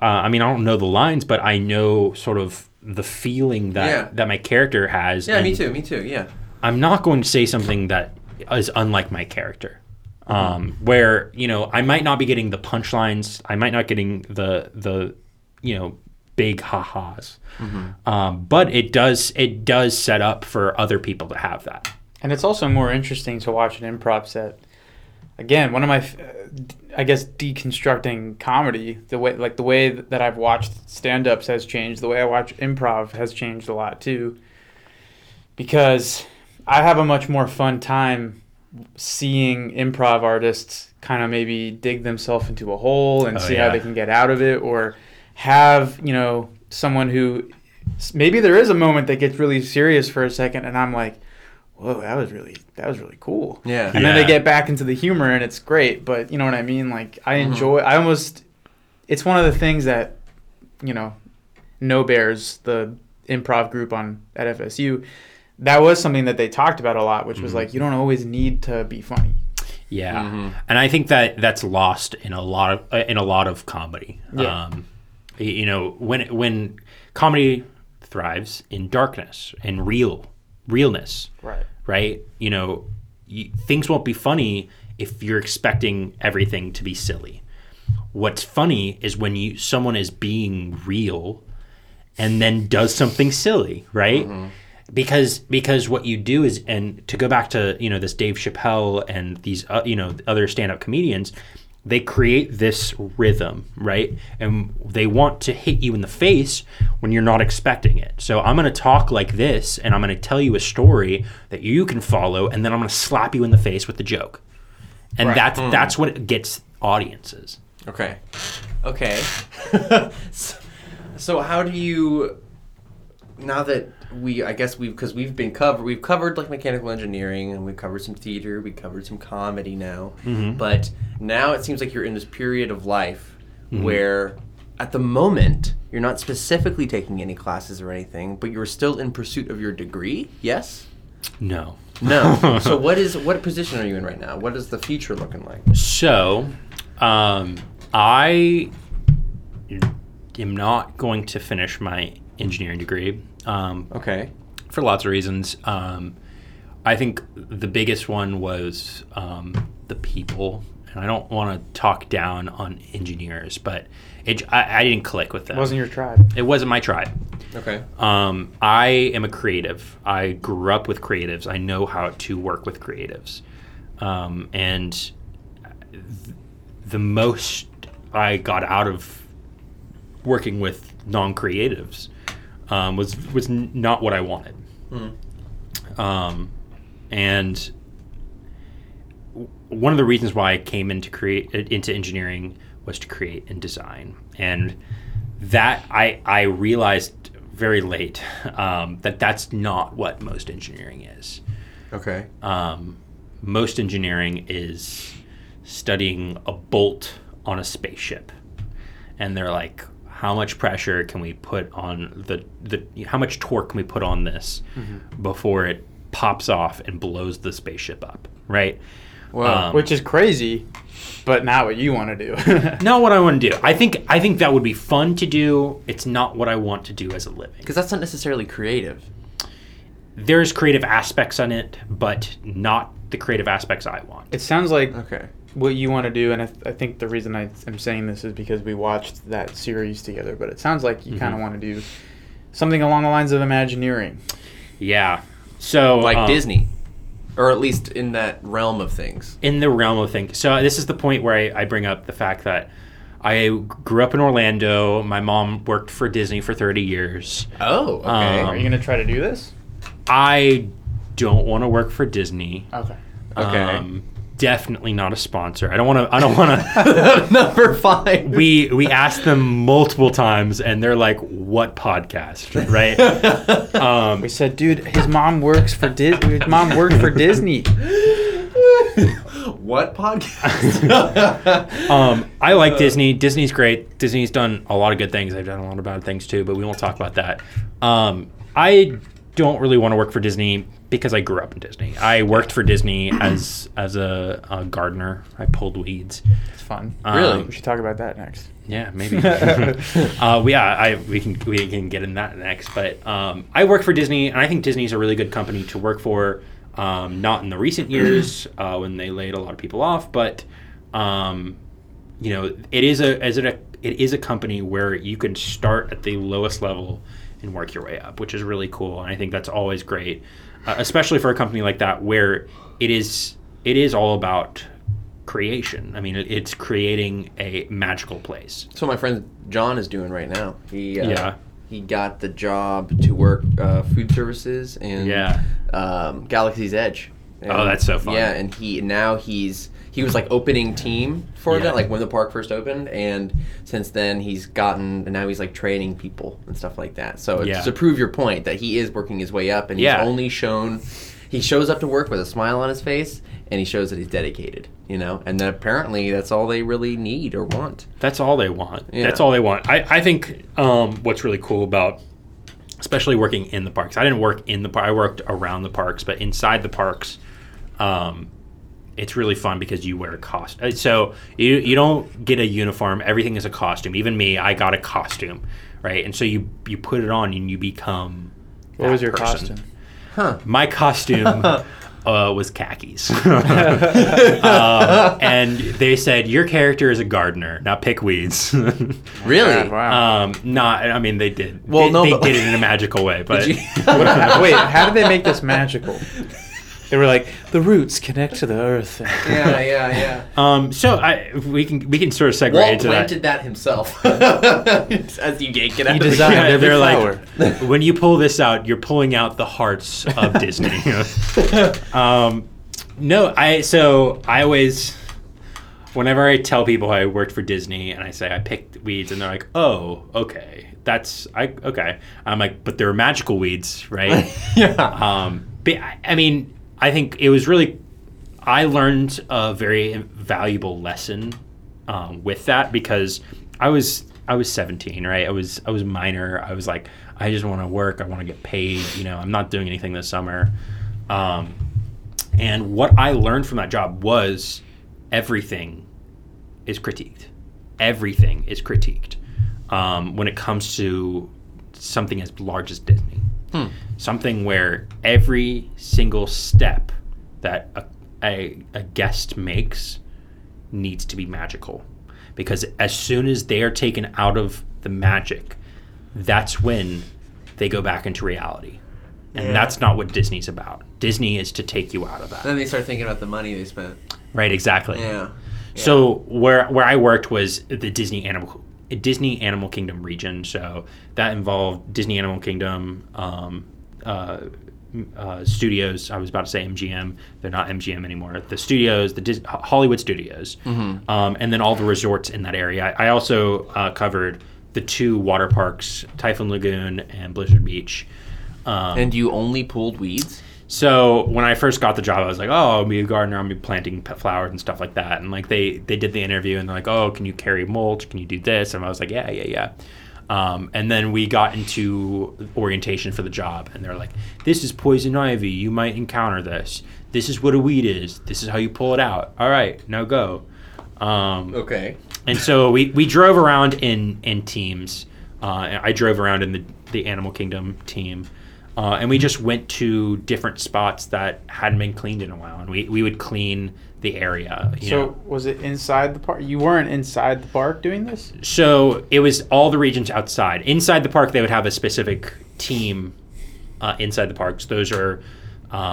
I don't know the lines, but I know sort of the feeling that my character has. Yeah, me too. Yeah. I'm not going to say something that is unlike my character, where, you know, I might not be getting the punchlines. I might not getting the you know, big ha-has, but it does set up for other people to have that. And it's also more interesting to watch an improv set. Again, one of my, deconstructing comedy, the way that I've watched stand-ups has changed. The way I watch improv has changed a lot too, because I have a much more fun time seeing improv artists kind of maybe dig themselves into a hole and see how they can get out of it, or have, you know, someone who maybe there is a moment that gets really serious for a second and I'm like, whoa, that was really cool. Yeah. And then they get back into the humor and it's great, but you know what I mean? Like I enjoy, it's one of the things that, you know, No Bears, the improv group at FSU, that was something that they talked about a lot, which was like, you don't always need to be funny. Yeah. Mm-hmm. And I think that that's lost in a lot of comedy. Yeah. You know, when comedy thrives in darkness and realness, right? You know, things won't be funny if you're expecting everything to be silly. What's funny is when someone is being real and then does something silly, right? Mm-hmm. Because what you do is, and to go back to, you know, this Dave Chappelle and these, you know, other stand-up comedians, they create this rhythm, right? And they want to hit you in the face when you're not expecting it. So I'm going to talk like this and I'm going to tell you a story that you can follow, and then I'm going to slap you in the face with the joke. And that's what gets audiences. Okay. So how do you, now that we've covered like mechanical engineering, and we've covered some theater, we covered some comedy now, but now it seems like you're in this period of life where at the moment you're not specifically taking any classes or anything, but you're still in pursuit of your degree. Yes? No. So what position are you in right now? What is the future looking like? So I am not going to finish my engineering degree. For lots of reasons. I think the biggest one was the people, and I don't want to talk down on engineers, but I didn't click with them. It wasn't your tribe. It wasn't my tribe. Okay. I am a creative. I grew up with creatives. I know how to work with creatives, and the most I got out of working with non-creatives was not what I wanted. And one of the reasons why I came into engineering was to create and design. And that I realized very late that that's not what most engineering is. Okay. Most engineering is studying a bolt on a spaceship. And they're like, how much pressure can we put on how much torque can we put on this before it pops off and blows the spaceship up, right? Wow. Which is crazy, but not what you want to do. Not what I want to do. I think that would be fun to do. It's not what I want to do as a living. Because that's not necessarily creative. There's creative aspects on it, but not the creative aspects I want. It sounds like what you want to do, and I think the reason I'm saying this is because we watched that series together, but it sounds like you kind of want to do something along the lines of Imagineering. Yeah. So like Disney. Or at least in that realm of things. In the realm of things. So this is the point where I bring up the fact that I grew up in Orlando. My mom worked for Disney for 30 years. Oh, okay. Are you going to try to do this? I don't want to work for Disney. Okay. Definitely not a sponsor. I don't want to. Number 5. We asked them multiple times, and they're like, "What podcast?" Right? We said, "Dude, his mom works for Disney. His mom worked for Disney." What podcast? I like Disney. Disney's great. Disney's done a lot of good things. They've done a lot of bad things too, but we won't talk about that. I don't really want to work for Disney because I grew up in Disney. I worked for Disney as a gardener. I pulled weeds. It's fun. Really? We should talk about that next. Yeah, maybe. We can get in that next. But I worked for Disney, and I think Disney's a really good company to work for. Not in the recent years when they laid a lot of people off, but it is a company where you can start at the lowest level and work your way up, which is really cool. And I think that's always great, especially for a company like that where it is all about creation. I mean, it's creating a magical place. So my friend John is doing right now. He got the job to work food services and Galaxy's Edge. And, oh, that's so fun. Yeah, and he was like opening team for that, like when the park first opened, and since then now he's like training people and stuff like that. So it's to prove your point that he is working his way up, and he's only shown, he shows up to work with a smile on his face, and he shows that he's dedicated, and then apparently that's all they really need or want. That's all they want. Yeah. That's all they want. I think what's really cool about, especially working in the parks, I didn't work in the park, I worked around the parks, but inside the parks, it's really fun because you wear a costume. So you don't get a uniform. Everything is a costume. Even me, I got a costume, right? And so you put it on and you become that. What was your person. Costume? Huh. My costume was khakis. And they said, your character is a gardener. Now pick weeds. Really? Wow. They did. Well, they did it in a magical way. But wait, how did they make this magical? They were like, the roots connect to the earth. Yeah. So we can sort of segue into that. Walt planted that himself. As you yank it out. They're flower. Like, when you pull this out, you're pulling out the hearts of Disney. I always, whenever I tell people I worked for Disney and I say I picked weeds, and they're like, oh, okay, okay. I'm like, but they're magical weeds, right? Yeah. But I think it was really, I learned a very valuable lesson with that, because I was 17, right? I was minor. I was like, I just want to work. I want to get paid. I'm not doing anything this summer. And what I learned from that job was everything is critiqued. Everything is critiqued when it comes to something as large as Disney. Something where every single step that a guest makes needs to be magical, because as soon as they are taken out of the magic, that's when they go back into reality, and that's not what Disney's about. Disney is to take you out of that. Then they start thinking about the money they spent. Right, exactly. Yeah. So where I worked was the Disney Animal Kingdom region, so that involved Disney Animal Kingdom studios. I was about to say MGM. They're not MGM anymore. The studios, the Hollywood studios, and then all the resorts in that area. I also covered the 2 water parks, Typhoon Lagoon and Blizzard Beach. And you only pulled weeds? So when I first got the job, I was like, oh, I'll be a gardener. I'll be planting pet flowers and stuff like that. And like they did the interview, and they're like, oh, can you carry mulch? Can you do this? And I was like, yeah. And then we got into orientation for the job, and they're like, this is poison ivy. You might encounter this. This is what a weed is. This is how you pull it out. All right, now go. Okay. And so we drove around in teams. I drove around in the Animal Kingdom team. And we just went to different spots that hadn't been cleaned in a while. And we would clean the area. So was it inside the park? You weren't inside the park doing this? So it was all the regions outside. Inside the park, they would have a specific team inside the parks. Those are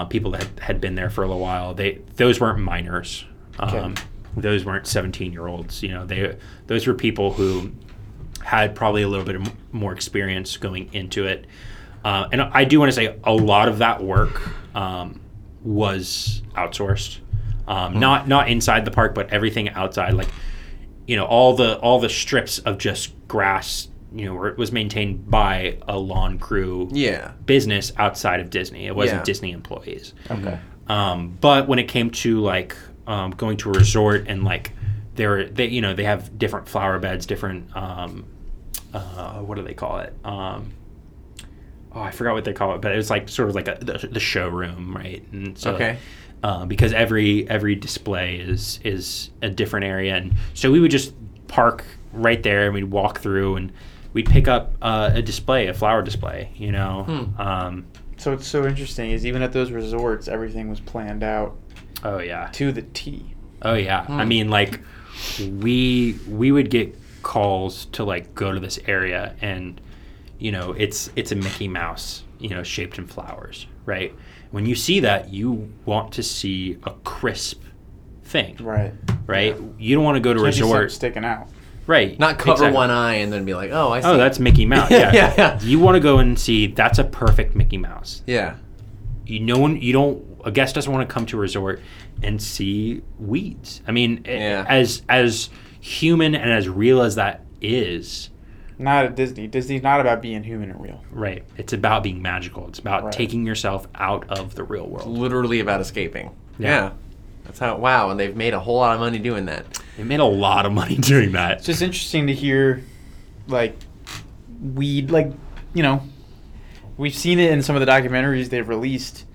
people that had been there for a little while. Those weren't minors. Okay. Those weren't 17-year-olds. Those were people who had probably a little bit more experience going into it. And I do want to say a lot of that work was outsourced, not inside the park, but everything outside. Like, all the strips of just grass, it was maintained by a lawn crew business outside of Disney. It wasn't Disney employees. Okay. But when it came to going to a resort and they have different flower beds, different what do they call it? I forgot what they call it, but it was the showroom, right? And so, okay. Because every display is a different area, and so we would just park right there, and we'd walk through, and we'd pick up a flower display, So it's so interesting is even at those resorts, everything was planned out. Oh yeah. To the T. Oh yeah. Hmm. I mean, we would get calls to go to this area and. It's a Mickey Mouse, shaped in flowers, right? When you see that, you want to see a crisp thing. Right? Yeah. You don't want to go to a resort sticking out. Right. Not cover one eye and then be like, oh, I see. Oh, that's Mickey Mouse. Yeah. Yeah. You want to go and see that's a perfect Mickey Mouse. Yeah. A guest doesn't want to come to a resort and see weeds. I mean, as human and as real as that is, not at Disney. Disney's not about being human and real. Right. It's about being magical. It's about taking yourself out of the real world. It's literally about escaping. Yeah. That's how, wow, and they've made a whole lot of money doing that. They made a lot of money doing that. It's just interesting to hear, weed, we've seen it in some of the documentaries they've released,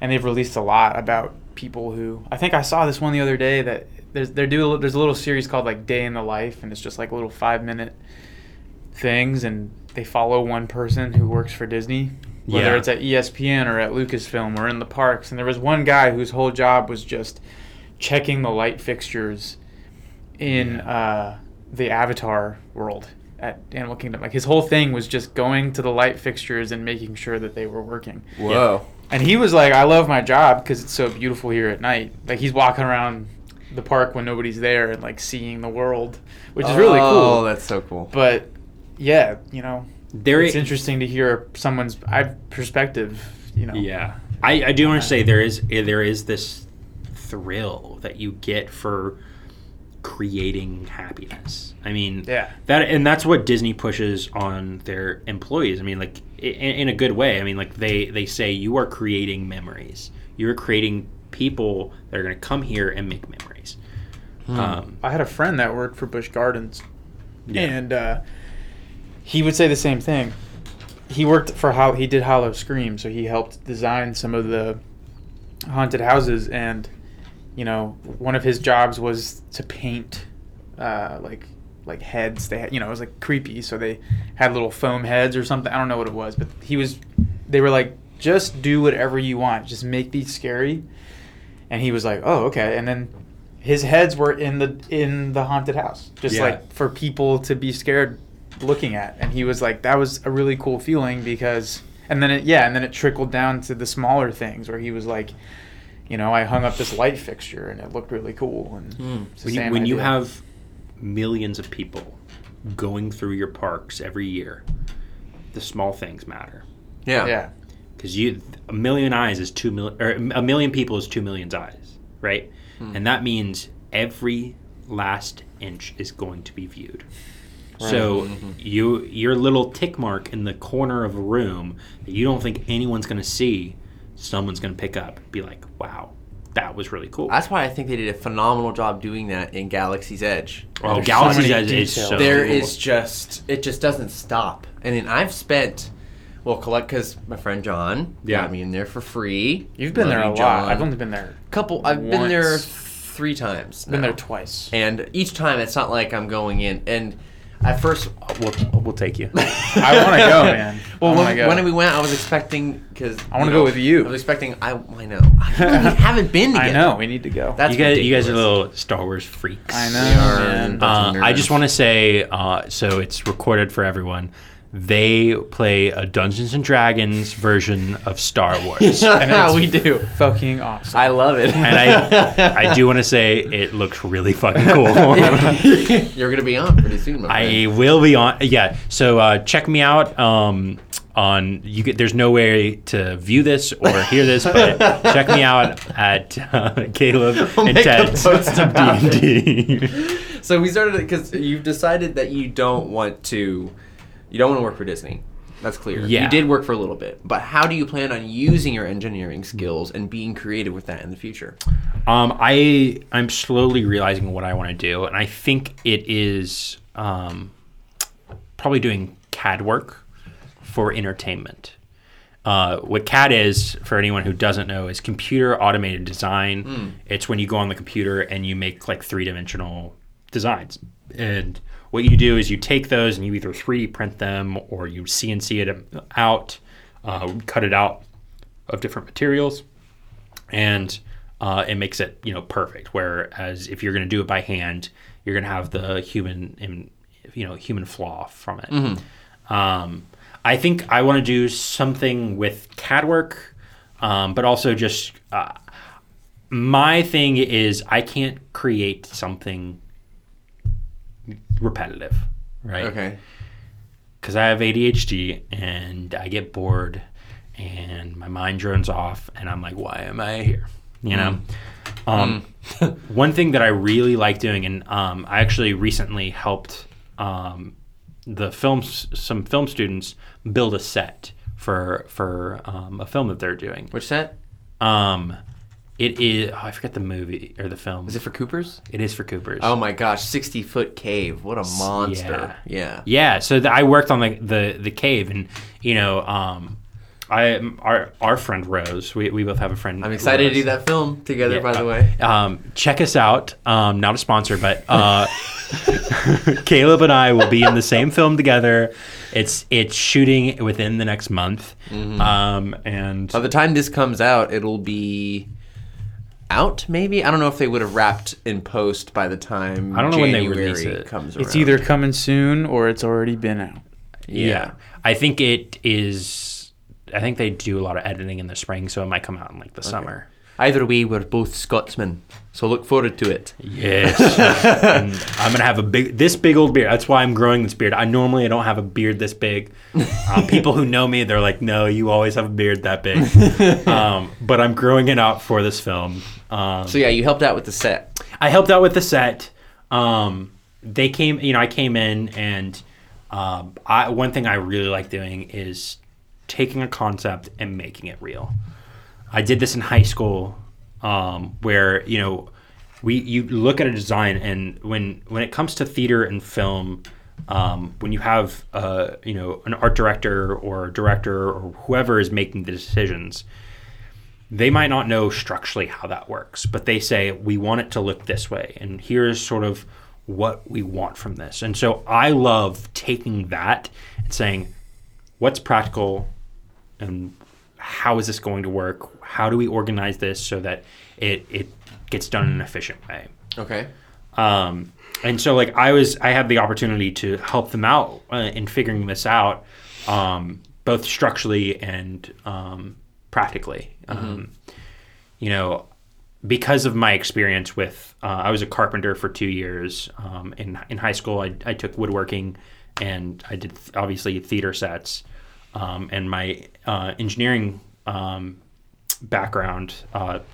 and they've released a lot about people who, I think I saw this one the other day that there's a little series called, Day in the Life, and it's just, a little 5-minute things, and they follow one person who works for Disney, whether it's at ESPN or at Lucasfilm or in the parks. And there was one guy whose whole job was just checking the light fixtures in the Avatar world at Animal Kingdom. His whole thing was just going to the light fixtures and making sure that they were working. Whoa. Yeah. And he was like, I love my job because it's so beautiful here at night. He's walking around the park when nobody's there and seeing the world, which is really cool. Oh, that's so cool. But yeah, it's interesting to hear someone's perspective, Yeah. I do want to say there is this thrill that you get for creating happiness. I mean, that's what Disney pushes on their employees. I mean, in a good way. I mean, they say you are creating memories. You're creating people that are going to come here and make memories. Hmm. I had a friend that worked for Busch Gardens, and he would say the same thing. He worked for he did Hollow Scream, so he helped design some of the haunted houses, and one of his jobs was to paint heads. They had, it was creepy, so they had little foam heads or something. I don't know what it was, but they were just do whatever you want, just make these scary. And he was like, oh, okay. And then his heads were in the haunted house, just for people to be scared looking at. And he was like, that was a really cool feeling because, and then it trickled down to the smaller things where he was like, I hung up this light fixture and it looked really cool. And when you have millions of people going through your parks every year, the small things matter. Yeah. Because a million eyes is 2 million, or a million people is 2 million eyes, right? Mm. And that means every last inch is going to be viewed. So your little tick mark in the corner of a room that you don't think anyone's going to see, someone's going to pick up and be like, wow, that was really cool. That's why I think they did a phenomenal job doing that in Galaxy's Edge. Oh, there's Galaxy's Edge is so cool. There is just – it just doesn't stop. I mean, I've spent – we'll collect because my friend John got me in there for free. You've been there a lot. I've only been there a couple. I've been there 3 times. Now. Been there twice. And each time, it's not like I'm going in. And at first, we'll take you. I want to go, man. Well, when we went, I was expecting because I want to go with you. I was expecting. I know. We haven't been together. I know. We need to go. That's you guys are little Star Wars freaks. I know. We are, man. I just want to say, so it's recorded for everyone. They play a Dungeons and Dragons version of Star Wars. Yeah, we do. Fucking awesome. I love it. And I do want to say it looks really fucking cool. You're gonna be on pretty soon. I will be on. Yeah. So check me out. There's no way to view this or hear this, but check me out at Caleb and Ted's D&D. So we started it because you've decided that you don't want to work for Disney. That's clear. Yeah. You did work for a little bit. But how do you plan on using your engineering skills and being creative with that in the future? I'm slowly realizing what I want to do. And I think it is probably doing CAD work for entertainment. What CAD is, for anyone who doesn't know, is computer automated design. Mm. It's when you go on the computer and you make like 3-dimensional designs. And what you do is you take those and you either 3D print them or you CNC it out, cut it out of different materials, and it makes it perfect. Whereas if you're going to do it by hand, you're going to have the human flaw from it. Mm-hmm. I think I want to do something with CAD work, but also just my thing is I can't create something repetitive, right? Okay. Because I have ADHD and I get bored and my mind drones off and I'm like, why am I here? You know? One thing that I really like doing, and I actually recently helped some film students build a set for a film that they're doing. Which set? It is, I forget the movie or the film. Is it for Coopers? It is for Coopers. Oh my gosh, 60-foot cave. What a monster. Yeah. Yeah, so I worked on the cave, and our friend Rose, we both have a friend. I'm excited Rose. To do that film together, by the way. Check us out. Not a sponsor, but Caleb and I will be in the same film together. It's shooting within the next month. Mm-hmm. And by the time this comes out, it'll be out, maybe? I don't know if they would have wrapped in post by the time I don't know January when they release it. Comes around. It's either coming soon or it's already been out. Yeah. I think it is. I think they do a lot of editing in the spring, so it might come out in like the summer. Either way, we're both Scotsmen, so look forward to it. Yes. And I'm gonna have this big old beard. That's why I'm growing this beard. I normally don't have a beard this big. People who know me, they're like, no, you always have a beard that big. But I'm growing it out for this film. So yeah, you helped out with the set. I helped out with the set. I came in, and one thing I really like doing is taking a concept and making it real. I did this in high school, where you look at a design, and when it comes to theater and film, when you have an art director or a director or whoever is making the decisions, they might not know structurally how that works, but they say we want it to look this way, and here's sort of what we want from this. And so I love taking that and saying, what's practical and how is this going to work? How do we organize this so that it gets done in an efficient way? Okay. And so like I had the opportunity to help them out in figuring this out, both structurally and practically. Mm-hmm. Because of my experience with, I was a carpenter for 2 years in high school. I took woodworking, and I did obviously theater sets. And my engineering background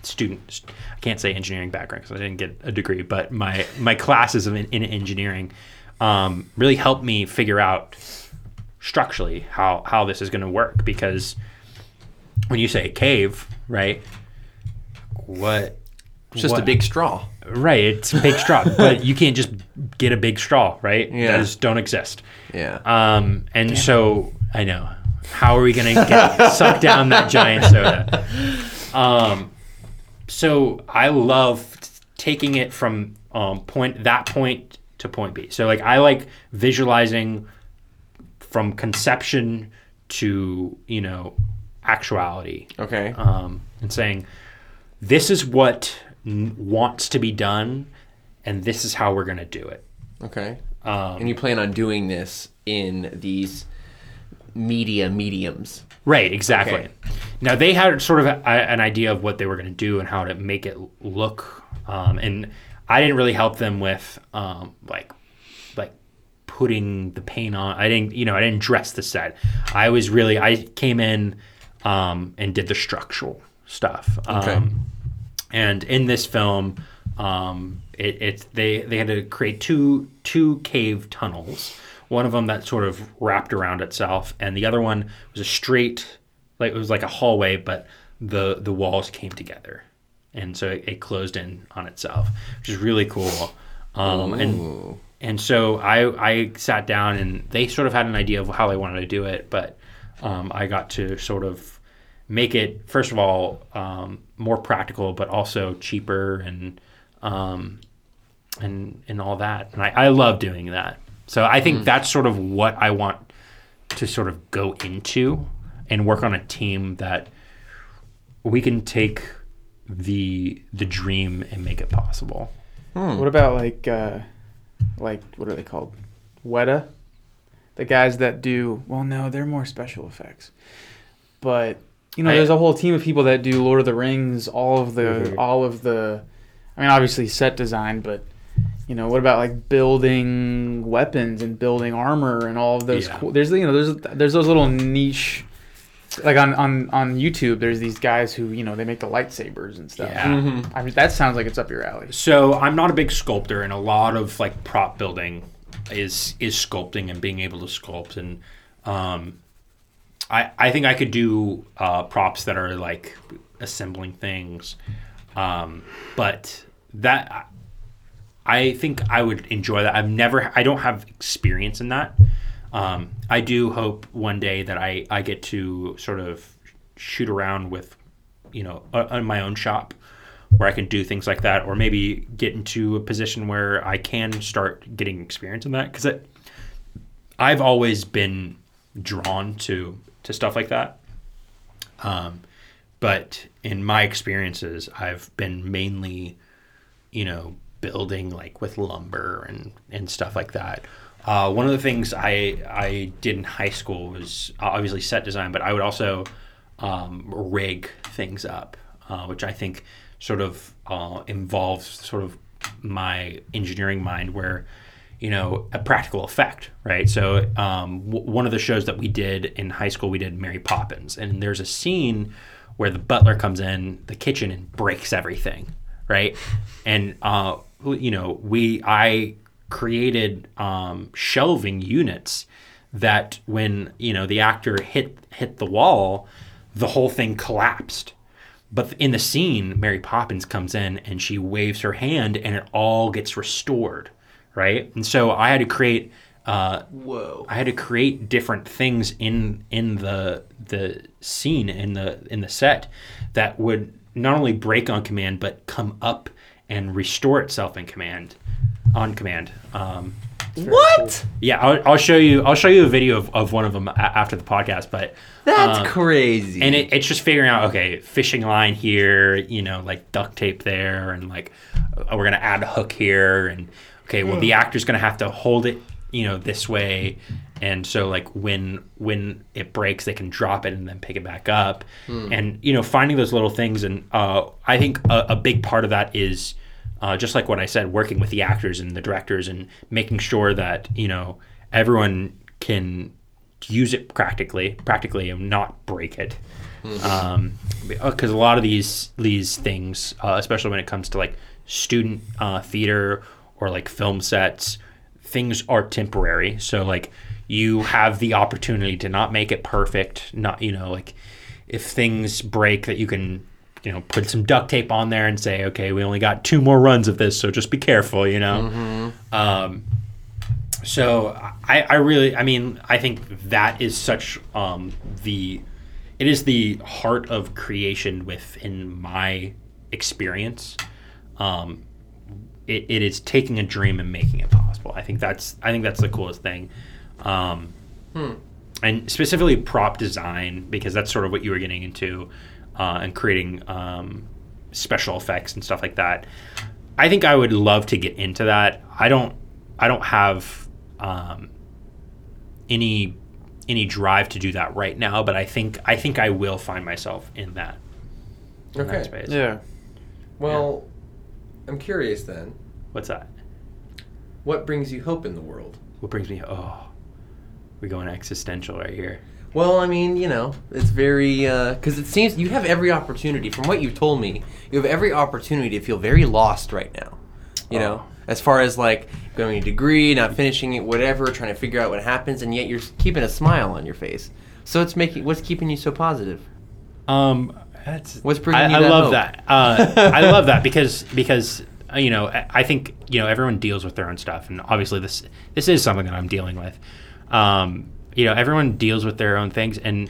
student, I can't say engineering background because I didn't get a degree, but my classes in engineering really helped me figure out structurally how this is going to work. Because when you say cave, right, it's just a big straw. Right, it's a big straw, but you can't just get a big straw, right? Yeah. Those don't exist. Yeah. And so I know. How are we going to get suck down that giant soda? So I love taking it from point to point B. So like I like visualizing from conception to, you know, actuality. Okay. And saying this is what wants to be done and this is how we're going to do it. Okay. And you plan on doing this in these media mediums. Right, exactly. Okay. Now, they had sort of an idea of what they were going to do and how to make it look. And I didn't really help them with, like putting the paint on. I didn't dress the set. I came in and did the structural stuff. Okay. And in this film, they had to create two cave tunnels. One of them that sort of wrapped around itself, and the other one was a straight, like it was like a hallway, but the walls came together, and so it closed in on itself, which is really cool. And so I sat down, and they sort of had an idea of how they wanted to do it, but I got to sort of make it, first of all, more practical, but also cheaper and all that. And I love doing that. So I think that's sort of what I want to sort of go into and work on a team that we can take the dream and make it possible. What about like what are they called? Weta? The guys that do, well, no, they're more special effects. But you know, there's a whole team of people that do Lord of the Rings, all of the I mean, obviously set design, but you know, what about like building weapons and building armor and all of those? Yeah. There's those little niche, like on YouTube, there's these guys who, you know, they make the lightsabers and stuff. Yeah. Mm-hmm. I mean, that sounds like it's up your alley. So I'm not a big sculptor, and a lot of like prop building is sculpting and being able to sculpt. And I think I could do props that are like assembling things, but that. I think I would enjoy that. I don't have experience in that. I do hope one day that I get to sort of shoot around with, you know, on my own shop where I can do things like that, or maybe get into a position where I can start getting experience in that. Cause I've always been drawn to stuff like that. But in my experiences, I've been mainly, you know, building like with lumber and stuff like that. One of the things I did in high school was obviously set design, but I would also rig things up, which I think sort of involves sort of my engineering mind where, you know, a practical effect, right? So one of the shows that we did in high school, we did Mary Poppins, and there's a scene where the butler comes in the kitchen and breaks everything, right? And you know, I created shelving units that when, you know, the actor hit the wall, the whole thing collapsed. But in the scene, Mary Poppins comes in and she waves her hand and it all gets restored, right? And so I had to create different things in the scene in the set that would not only break on command but come up and restore itself on command. What? Yeah, I'll show you a video of one of them after the podcast. But that's crazy. And it's just figuring out, okay, fishing line here, you know, like duct tape there, and like we're gonna add a hook here, and okay, well the actor's gonna have to hold it, you know, this way, and so like when it breaks, they can drop it and then pick it back up, and you know, finding those little things. And I think a big part of that is just like what I said, working with the actors and the directors and making sure that, you know, everyone can use it practically and not break it, because a lot of these things, especially when it comes to like student theater or like film sets, things are temporary. So like you have the opportunity to not make it perfect, not, you know, like if things break, that you can, you know, put some duct tape on there and say, okay, we only got 2 more runs of this, so just be careful, you know. Mm-hmm. So I think that is such it is the heart of creation within my experience. It is taking a dream and making it possible. I think that's the coolest thing. And specifically prop design, because that's sort of what you were getting into, and creating special effects and stuff like that. I think I would love to get into that. I don't have any drive to do that right now, but I think I will find myself in that. That space. Yeah. Well, yeah. I'm curious then. What's that? What brings you hope in the world? What brings me? Oh, we're going existential right here. Well, I mean, it's very, because it seems you have every opportunity. From what you've told me, you have every opportunity to feel very lost right now. You know, as far as like going a degree, not finishing it, whatever, trying to figure out what happens, and yet you're keeping a smile on your face. So what's keeping you so positive? What's bringing you that hope? I love that because I think everyone deals with their own stuff, and obviously this is something that I'm dealing with. Everyone deals with their own things, and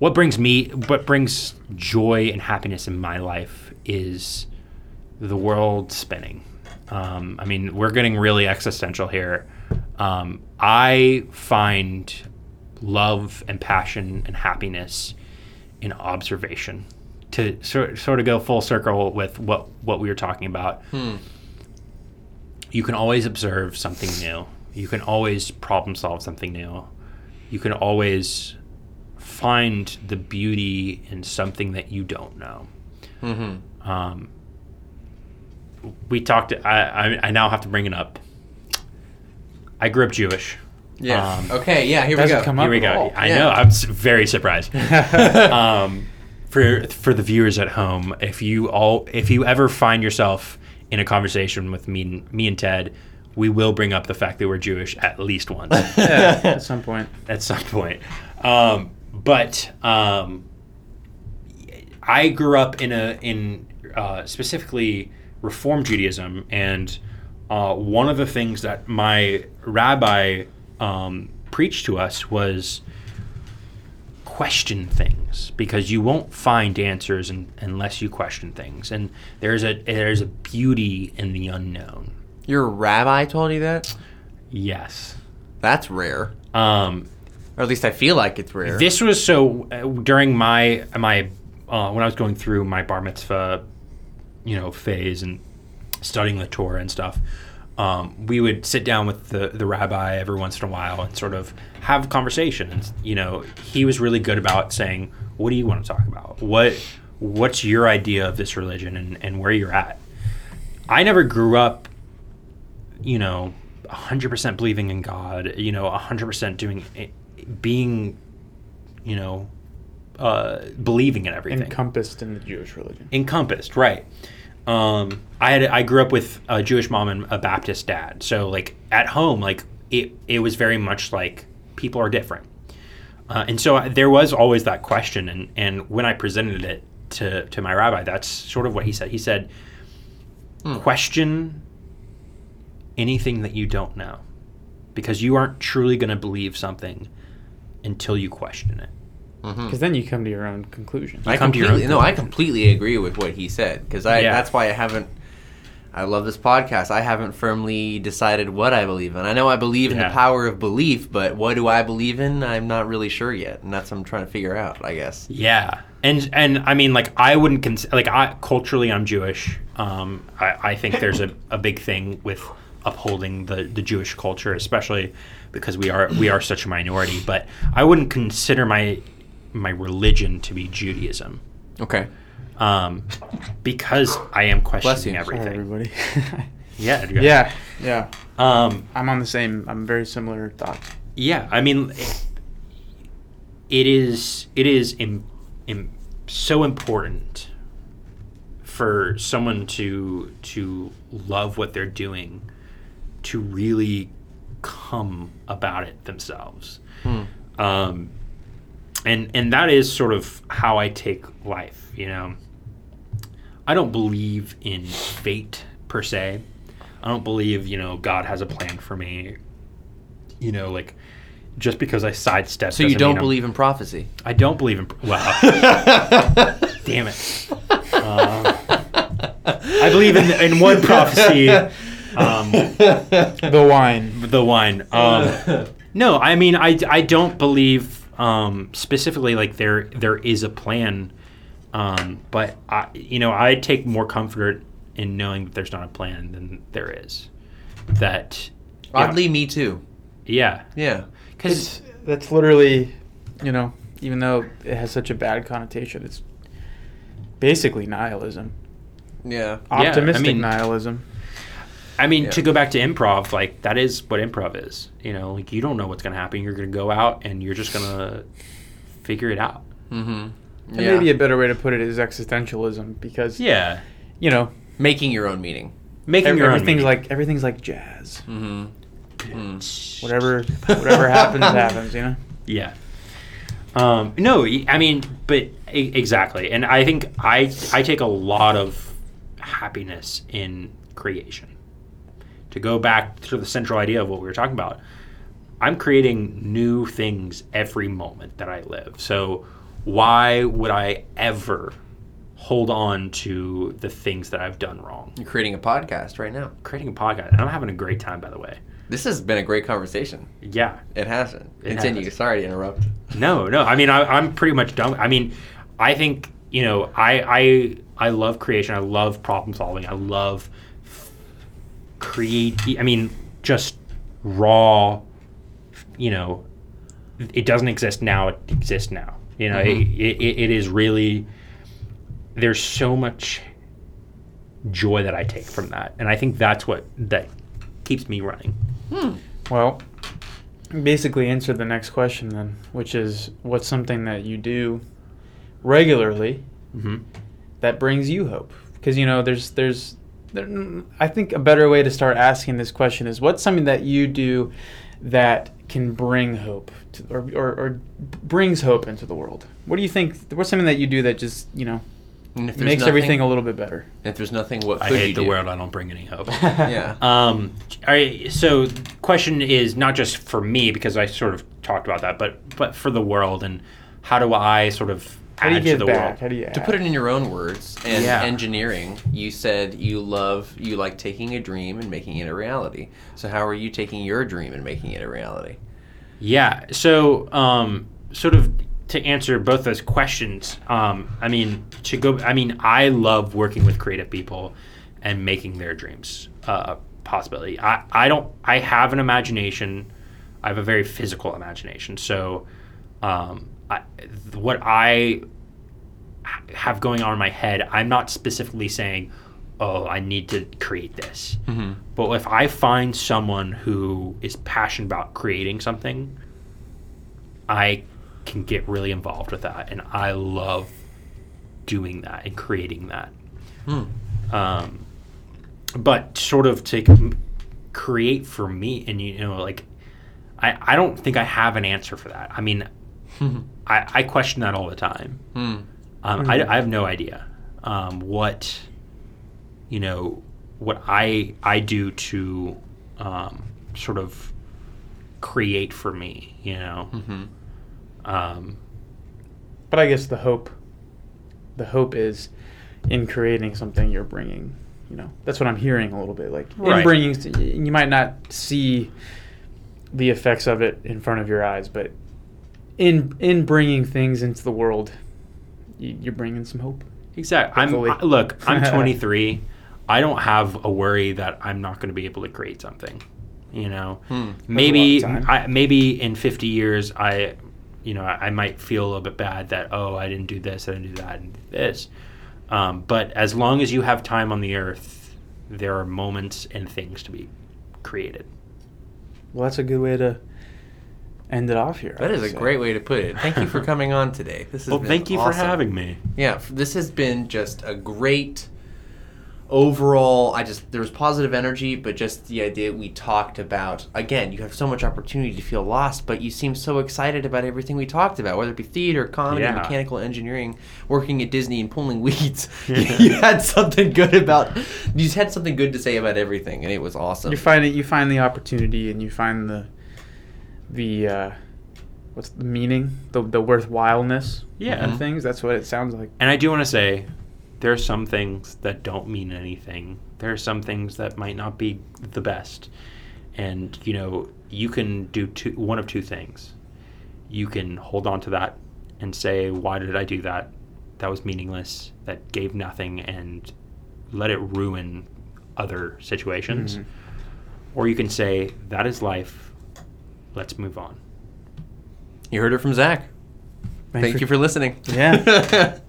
what brings joy and happiness in my life is the world spinning. We're getting really existential here. I find love and passion and happiness in observation, to sort of go full circle with what we were talking about. You can always observe something new. You can always problem solve something new. You can always find the beauty in something that you don't know. Mm-hmm. We talked. I now have to bring it up. I grew up Jewish. Yeah. Okay. Yeah. Here we go. Here we go. I know. I'm very surprised. For the viewers at home, if you ever find yourself in a conversation with me and Ted, we will bring up the fact that we're Jewish at least once. Yeah, at some point. At some point. But I grew up in specifically Reform Judaism, and one of the things that my rabbi preached to us was question things, because you won't find answers unless you question things, and there's a beauty in the unknown. Your rabbi told you that? Yes. That's rare. Or at least I feel like it's rare. This was during my when I was going through my bar mitzvah, phase and studying the Torah and stuff. We would sit down with the rabbi every once in a while and sort of have conversations. He was really good about saying, "What do you want to talk about? What's your idea of this religion and where you're at?" I never grew up 100% believing in God, 100% believing in everything. Encompassed in the Jewish religion. Encompassed, right. I grew up with a Jewish mom and a Baptist dad. So like at home, like it was very much like people are different. And so there was always that question. And when I presented it to my rabbi, that's sort of what he said. He said, question anything that you don't know, because you aren't truly going to believe something until you question it. Because then you come to your own conclusion. I completely agree with what he said, because that's why I love this podcast. I haven't firmly decided what I believe in. I know I believe in the power of belief, but what do I believe in? I'm not really sure yet, and that's what I'm trying to figure out, I guess. Yeah. And I mean, like, I wouldn't consider, like, culturally I'm Jewish. I think there's a big thing with upholding the Jewish culture, especially because we are such a minority. But I wouldn't consider my religion to be Judaism. Okay. Because I am questioning everything. Sorry, everybody. Yeah. I'm very similar thoughts. Yeah, I mean, it is so important for someone to love what they're doing, to really come about it themselves. And that is sort of how I take life, I don't believe in fate per se. I don't believe, God has a plan for me. you know, like, just because I sidestepped. So you don't believe in prophecy? I don't believe in, wow. Damn it. I believe in one prophecy. The wine. The wine. No, I mean, I don't believe specifically like there is a plan, but I take more comfort in knowing that there's not a plan than there is. That oddly, me too. Yeah. Yeah. Because that's literally, even though it has such a bad connotation, it's basically nihilism. Yeah. Optimistic nihilism. I mean, to go back to improv, like, that is what improv is. Like, you don't know what's going to happen. You're going to go out and you're just going to figure it out. Mm-hmm. Yeah. And maybe a better way to put it is existentialism, because, making your own meaning. Everything's like jazz. Mm-hmm. Mm. Whatever happens, Yeah. No, I mean, but exactly. And I think I take a lot of happiness in creation. To go back to the central idea of what we were talking about, I'm creating new things every moment that I live. So why would I ever hold on to the things that I've done wrong? You're creating a podcast right now. Creating a podcast. And I'm having a great time, by the way. This has been a great conversation. Yeah. It hasn't. Continue. Hasn't. Sorry to interrupt. No. I mean, I'm pretty much done. I mean, I think, I love creation. I love problem solving. I love just raw, it doesn't exist now. It exists now. Mm-hmm. It is really, there's so much joy that I take from that. And I think that's what that keeps me running. Well, basically answer the next question then, which is, what's something that you do regularly that brings you hope? Because I think a better way to start asking this question is, what's something that you do that can bring hope to, or brings hope into the world? What do you think? What's something that you do that just makes everything a little bit better? If there's nothing, what could you do? I hate the world. I don't bring any hope. Yeah. So the question is not just for me, because I sort of talked about that, but for the world, and how do I sort of world? How do you add? To put it in your own words, and engineering, you said you like taking a dream and making it a reality. So how are you taking your dream and making it a reality? Yeah. So sort of to answer both those questions, I love working with creative people and making their dreams a possibility. I have an imagination. I have a very physical imagination. So what I have going on in my head, I'm not specifically saying, oh, I need to create this. Mm-hmm. But if I find someone who is passionate about creating something, I can get really involved with that. And I love doing that and creating that. But sort of to create for me, and, I don't think I have an answer for that. I mean, I question that all the time. I have no idea what I do to sort of create for me, but I guess the hope is in creating something you're bringing, that's what I'm hearing a little bit, like, right. You might not see the effects of it in front of your eyes, but in bringing things into the world, you're bringing some hope. Exactly. I'm 23. I don't have a worry that I'm not going to be able to create something. Maybe in 50 years, I might feel a little bit bad that, oh, I didn't do this, I didn't do that, and this. But as long as you have time on the earth, there are moments and things to be created. Well, that's a good way to end it off here. That is a great way to put it. Thank you for coming on today. This has been thank you awesome. For having me. Yeah, this has been just a great overall. There was positive energy, but just the idea we talked about. Again, you have so much opportunity to feel lost, but you seem so excited about everything we talked about, whether it be theater, comedy, mechanical engineering, working at Disney, and pulling weeds. You had something good about. You just had something good to say about everything, and it was awesome. You find the opportunity, and you find the the what's the meaning, the worthwhileness of things. That's what it sounds like. And I do want to say, there are some things that don't mean anything. There are some things that might not be the best. And, you know, you can do one of two things. You can hold on to that and say, why did I do that? That was meaningless. That gave nothing, and let it ruin other situations. Mm-hmm. Or you can say, that is life. Let's move on. You heard it from Zach. Thank you for listening. Yeah.